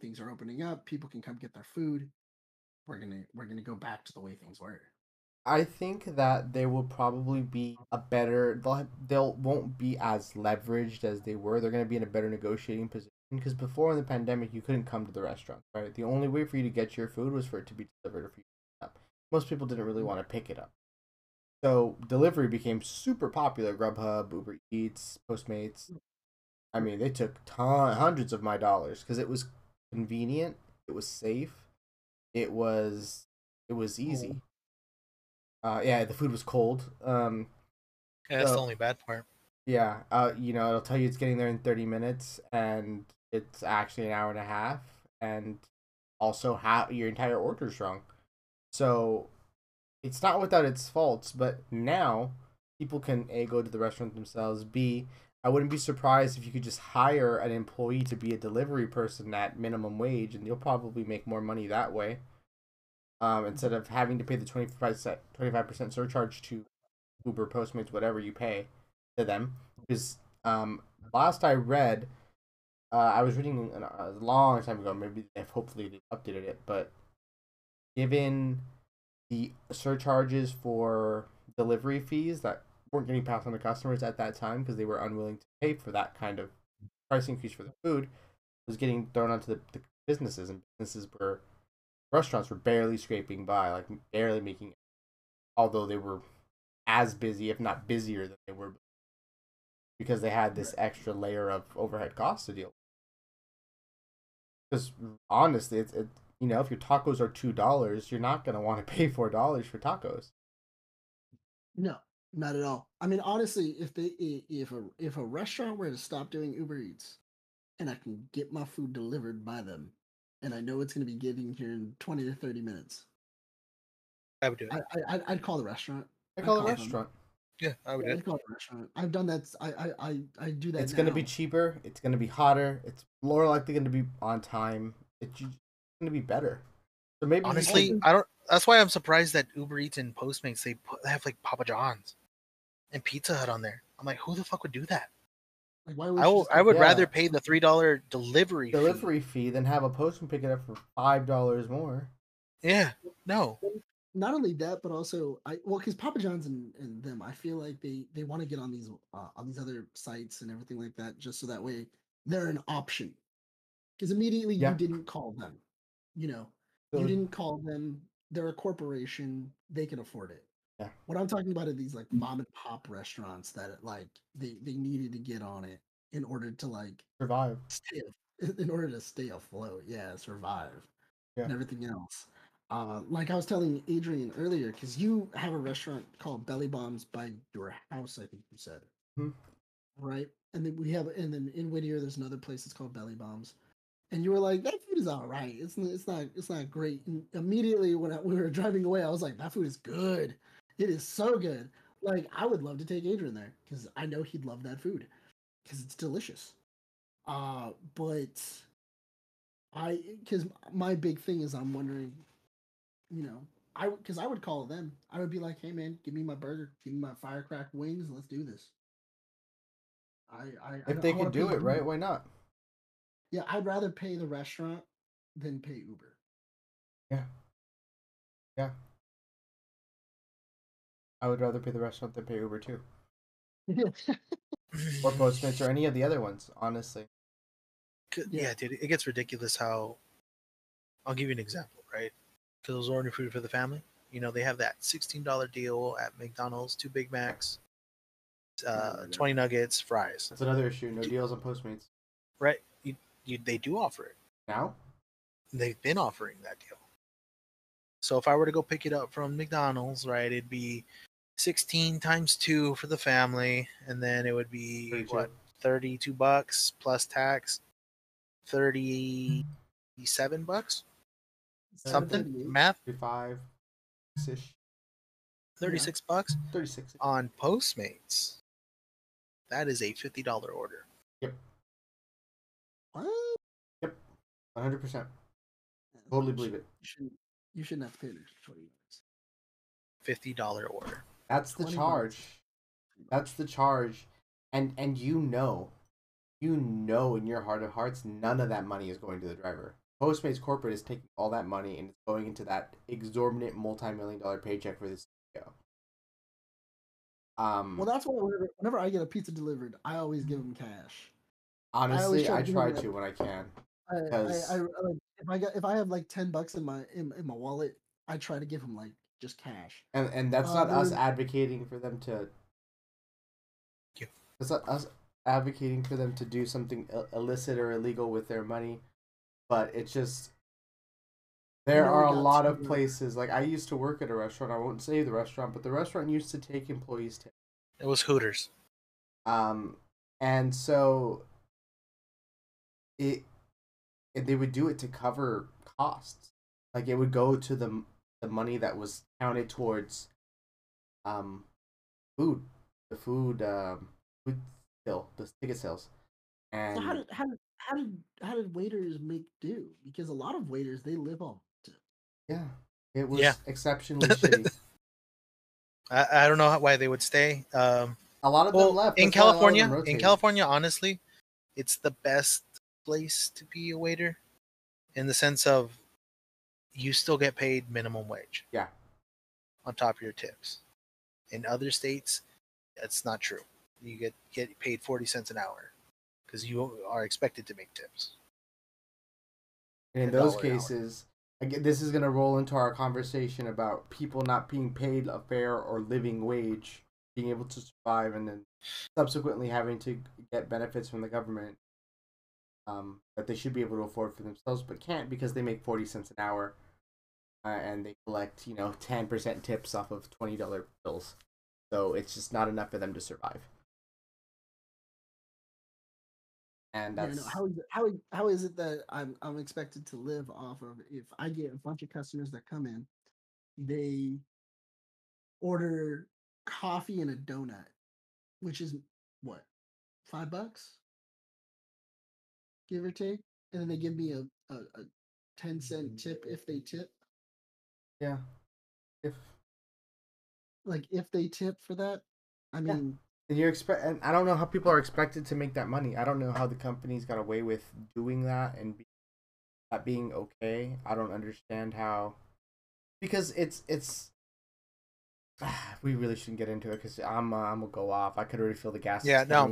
things are opening up, people can come get their food. We're gonna go back to the way things were. I think that they will probably be won't be as leveraged as they were. They're gonna be in a better negotiating position because before in the pandemic you couldn't come to the restaurant, right? The only way for you to get your food was for it to be delivered or for you to pick it up. Most people didn't really want to pick it up, so delivery became super popular. Grubhub, Uber Eats, Postmates. I mean, they took hundreds of my dollars because it was convenient, it was safe. It was easy. The food was cold. That's the only bad part. Yeah, it'll tell you it's getting there in 30 minutes, and it's actually an hour and a half, and also your entire order's wrong. So it's not without its faults, but now people can A, go to the restaurant themselves, B, I wouldn't be surprised if you could just hire an employee to be a delivery person at minimum wage, and you'll probably make more money that way, instead of having to pay the 25% surcharge to Uber, Postmates, whatever you pay to them. Because last I read, I was reading a long time ago, maybe hopefully they updated it, but given the surcharges for delivery fees that weren't getting passed on to customers at that time because they were unwilling to pay for that kind of price increase for the food, was getting thrown onto the businesses, and restaurants were barely scraping by, like barely making it, although they were as busy, if not busier than they were, because they had this extra layer of overhead costs to deal with. Because honestly, it's you know, if your tacos are $2, you're not going to want to pay $4 for tacos. No. Not at all. I mean, honestly, if a restaurant were to stop doing Uber Eats, and I can get my food delivered by them, and I know it's going to be getting here in 20 to 30 minutes, I would do it. I'd call the restaurant. Yeah, I would. I'd call the restaurant. I've done that. I do that. It's going to be cheaper. It's going to be hotter. It's more likely going to be on time. It's going to be better. So maybe honestly, I don't. That's why I'm surprised that Uber Eats and Postmates they have like Papa John's and Pizza Hut on there. I'm like, who the fuck would do that? Like, why would I would rather pay the $3 delivery fee than have a postman pick it up for $5 more. Yeah, no. Not only that, but also because Papa John's and them, I feel like they want to get on these other sites and everything like that, just so that way they're an option. Because immediately you didn't call them, you know, you didn't call them. They're a corporation. They can afford it. Yeah. What I'm talking about are these like mom and pop restaurants that like they needed to get on it in order to like survive, stay afloat. Yeah, survive, and everything else. Like I was telling Adrian earlier, because you have a restaurant called Belly Bombs by your house, I think you said, right? And then and then in Whittier, there's another place that's called Belly Bombs. And you were like, that food is all right. It's not great. And immediately when we were driving away, I was like, that food is good. It is so good. Like, I would love to take Adrian there because I know he'd love that food because it's delicious. Because my big thing is I'm wondering, you know, because I would call them. I would be like, hey man, give me my burger, give me my firecrack wings, let's do this. If they can do it, right? Why not? Yeah, I'd rather pay the restaurant than pay Uber. Yeah. Yeah. I would rather pay the restaurant than pay Uber, too. Or Postmates or any of the other ones, honestly. Yeah, dude, it gets ridiculous how... I'll give you an example, right? Because I was ordering food for the family. You know, they have that $16 deal at McDonald's, 2 Big Macs, 20 nuggets, fries. That's another issue. No deals on Postmates. Right. They do offer it now. They've been offering that deal. So if I were to go pick it up from McDonald's, right, it'd be 16 times 2 for the family, and then it would be 32. What, $32 plus tax, $37, something math, 35-ish, $36, 36 on Postmates. That is a $50 order. Yep. What? Yep, 100%. Totally believe it. You shouldn't have to pay $20. $50 order. That's the charge. That's the charge, and you know in your heart of hearts, none of that money is going to the driver. Postmates corporate is taking all that money and it's going into that exorbitant multi-million-dollar paycheck for this CEO. Well, that's why whenever I get a pizza delivered, I always give them cash. Honestly, I try to when I can. If I have like $10 in my wallet, I try to give them like just cash. And that's not us advocating for them to. That's not us advocating for them to do something illicit or illegal with their money, but it's just there are a lot of places. Like I used to work at a restaurant. I won't say the restaurant, but the restaurant used to take employees tips. It was Hooters. And so. They would do it to cover costs. Like it would go to the the money that was counted towards ticket sales. And so how did waiters make do? Because a lot of waiters, they live off tips. Yeah, it was exceptionally shitty. I don't know why they would stay. A lot of them left. In California, honestly, it's the best place to be a waiter in the sense of you still get paid minimum wage. Yeah. On top of your tips. In other states, that's not true. You get paid 40 cents an hour because you are expected to make tips. And in those cases, again, this is going to roll into our conversation about people not being paid a fair or living wage, being able to survive, and then subsequently having to get benefits from the government that they should be able to afford for themselves, but can't because they make 40 cents an hour and they collect, 10% tips off of $20 bills. So it's just not enough for them to survive. And that's how is it that I'm expected to live off of? If I get a bunch of customers that come in, they order coffee and a donut, which is what, $5, give or take, and then they give me a 10-cent tip if they tip. Yeah, if they tip for that, I mean. And and I don't know how people are expected to make that money. I don't know how the companies got away with doing that and that being okay. I don't understand how, because it's. We really shouldn't get into it because I'm gonna go off. I could already feel the gas. Yeah, no,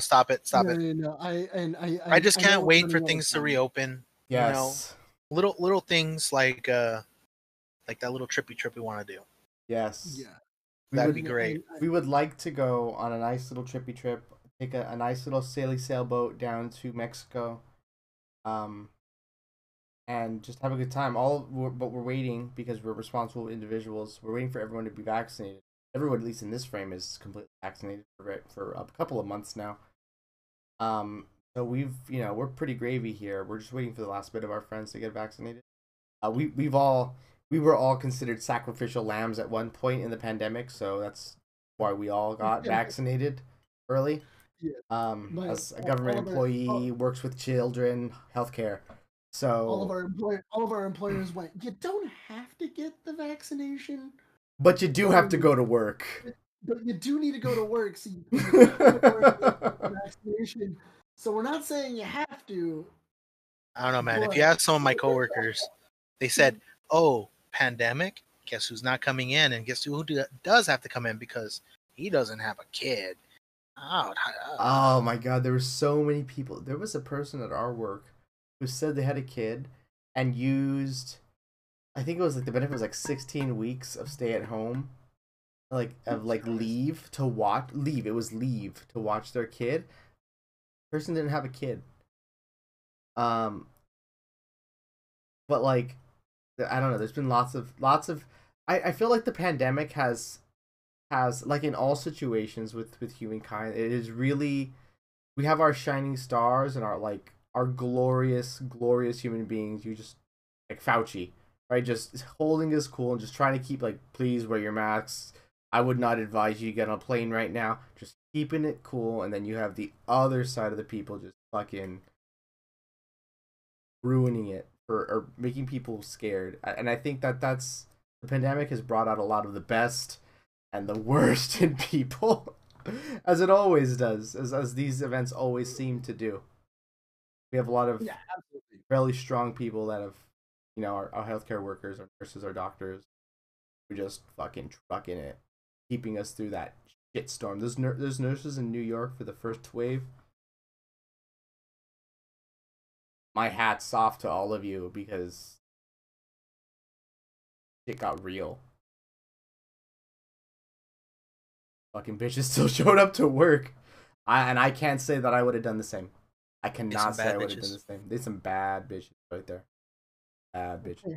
stop it. No. I just can't wait for things to reopen. Yes. Little things like that little trippy we want to do. Yes. Yeah. That'd be great. We would like to go on a nice little trippy trip. Take a nice little sailboat down to Mexico, and just have a good time. But we're waiting because we're responsible individuals. We're waiting for everyone to be vaccinated. Everyone, at least in this frame, is completely vaccinated for a couple of months now. So we're pretty gravy here. We're just waiting for the last bit of our friends to get vaccinated. We were all considered sacrificial lambs at one point in the pandemic, so that's why we all got vaccinated early. Yeah. As a government employee, works with children, healthcare. So all of our employers went, you don't have to get the vaccination, but you do have to go to work. But you do need to go to work, so you have to get the vaccination. So we're not saying you have to. I don't know, man. If you ask some of my coworkers, they said, "Oh, pandemic, guess who's not coming in, and guess who does have to come in because he doesn't have a kid." Oh my god, there were so many people. There was a person at our work who said they had a kid and used, I think it was like the benefit was like 16 weeks of stay at home, leave to watch their kid. Person didn't have a kid. But like, I don't know. There's been lots of. I feel like the pandemic has like in all situations with humankind, it is really, we have our shining stars and our glorious human beings. You just like Fauci, right? Just holding his cool and just trying to keep please wear your masks. I would not advise you to get on a plane right now. Just keeping it cool, and then you have the other side of the people just fucking ruining it. Or making people scared, and I think that's the pandemic has brought out a lot of the best and the worst in people, as it always does, as these events always seem to do. We have a lot of fairly strong people that have, our healthcare workers, our nurses, our doctors, who just fucking trucking it, keeping us through that shitstorm. There's nurses in New York for the first wave. My hat's off to all of you because shit got real. Fucking bitches still showed up to work. I can't say that I would have done the same. I cannot say I would have done the same. There's some bad bitches right there. Bad bitches.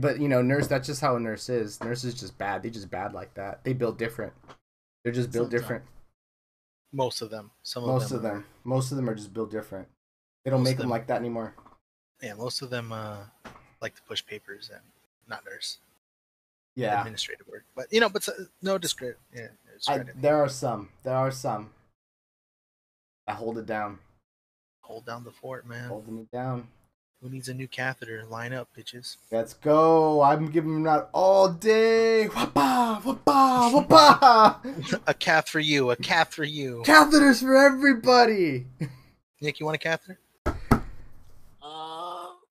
But, nurse, that's just how a nurse is. Nurses just bad. They just bad like that. They build different. They're just built different. Most of them. Most of them are just built different. They don't make them like that anymore. Yeah, most of them like to push papers and not nurse. yeah, administrative work. But you know, but no discredit. Yeah, there are some. I hold it down. Hold down the fort, man. Holding it down. Who needs a new catheter? Line up, bitches. Let's go. I'm giving them that all day. Wapa, wapa, wapa. A cath for you. A cath for you. Catheters for everybody. Nick, you want a catheter?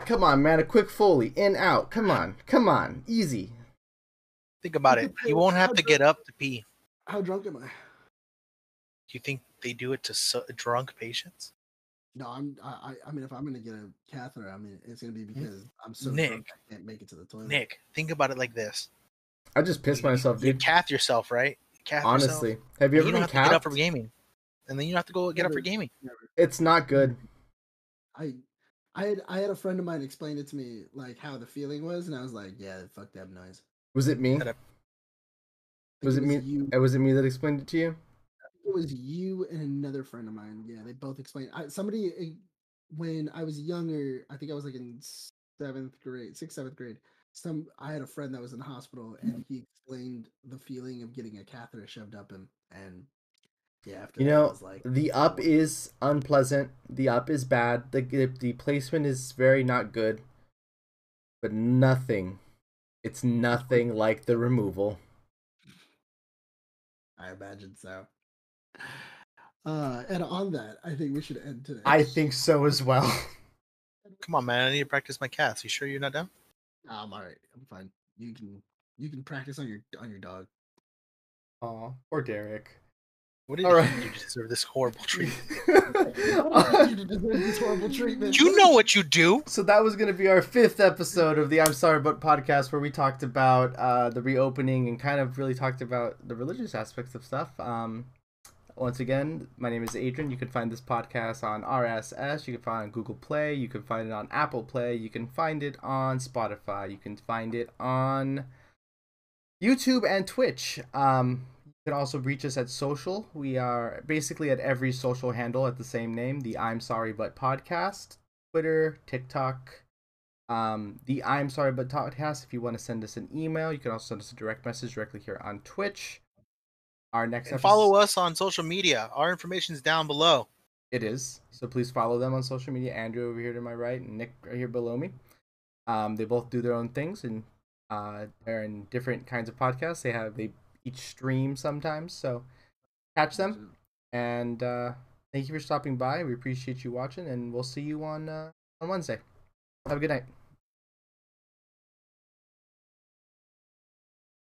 Come on, man. A quick Foley. In, out. Come on. Come on. Easy. Think about it. You won't have to get up to pee. How drunk am I? Do you think they do it to drunk patients? No, I mean, if I'm gonna get a catheter, I mean, it's gonna be because I'm so drunk I can't make it to the toilet. Nick, think about it like this. I just pissed myself, dude. You cath yourself, right? You cath honestly, yourself. Have you ever been cathed? You don't have to get up for gaming, and then you don't have to go get up for gaming. Never. It's not good. I had a friend of mine explain it to me, like how the feeling was, and I was like, yeah, fuck that noise. Was it me? Was it me? Was it me that explained it to you? It was you and another friend of mine. Yeah, they both explained. Somebody, when I was younger, I think I was like in 7th grade. I had a friend that was in the hospital, and he explained the feeling of getting a catheter shoved up him. And yeah, after that, I was like, the up is unpleasant. The up is bad. The placement is very not good. But nothing. It's nothing like the removal. I imagine so. And on that, I think we should end today. I think so as well. Come on, man! I need to practice my caths. You sure you're not done? I'm all right. I'm fine. You can practice on your dog. Aw, or Derek. What did you deserve this horrible treatment? You know what you do. So that was going to be our 5th episode of the I'm Sorry But podcast, where we talked about the reopening and kind of really talked about the religious aspects of stuff. Once again, my name is Adrian. You can find this podcast on RSS. You can find it on Google Play. You can find it on Apple Play. You can find it on Spotify. You can find it on YouTube and Twitch. You can also reach us at social. We are basically at every social handle at the same name, the I'm Sorry But Podcast, Twitter, TikTok, the I'm Sorry But Podcast. If you want to send us an email, you can also send us a direct message directly here on Twitch. Our next episode. Follow us on social media. Our information is down below. It is. So please follow them on social media. Andrew over here to my right and Nick right here below me. They both do their own things, and they're in different kinds of podcasts. They each stream sometimes. So catch them. And thank you for stopping by. We appreciate you watching, and we'll see you on Wednesday. Have a good night.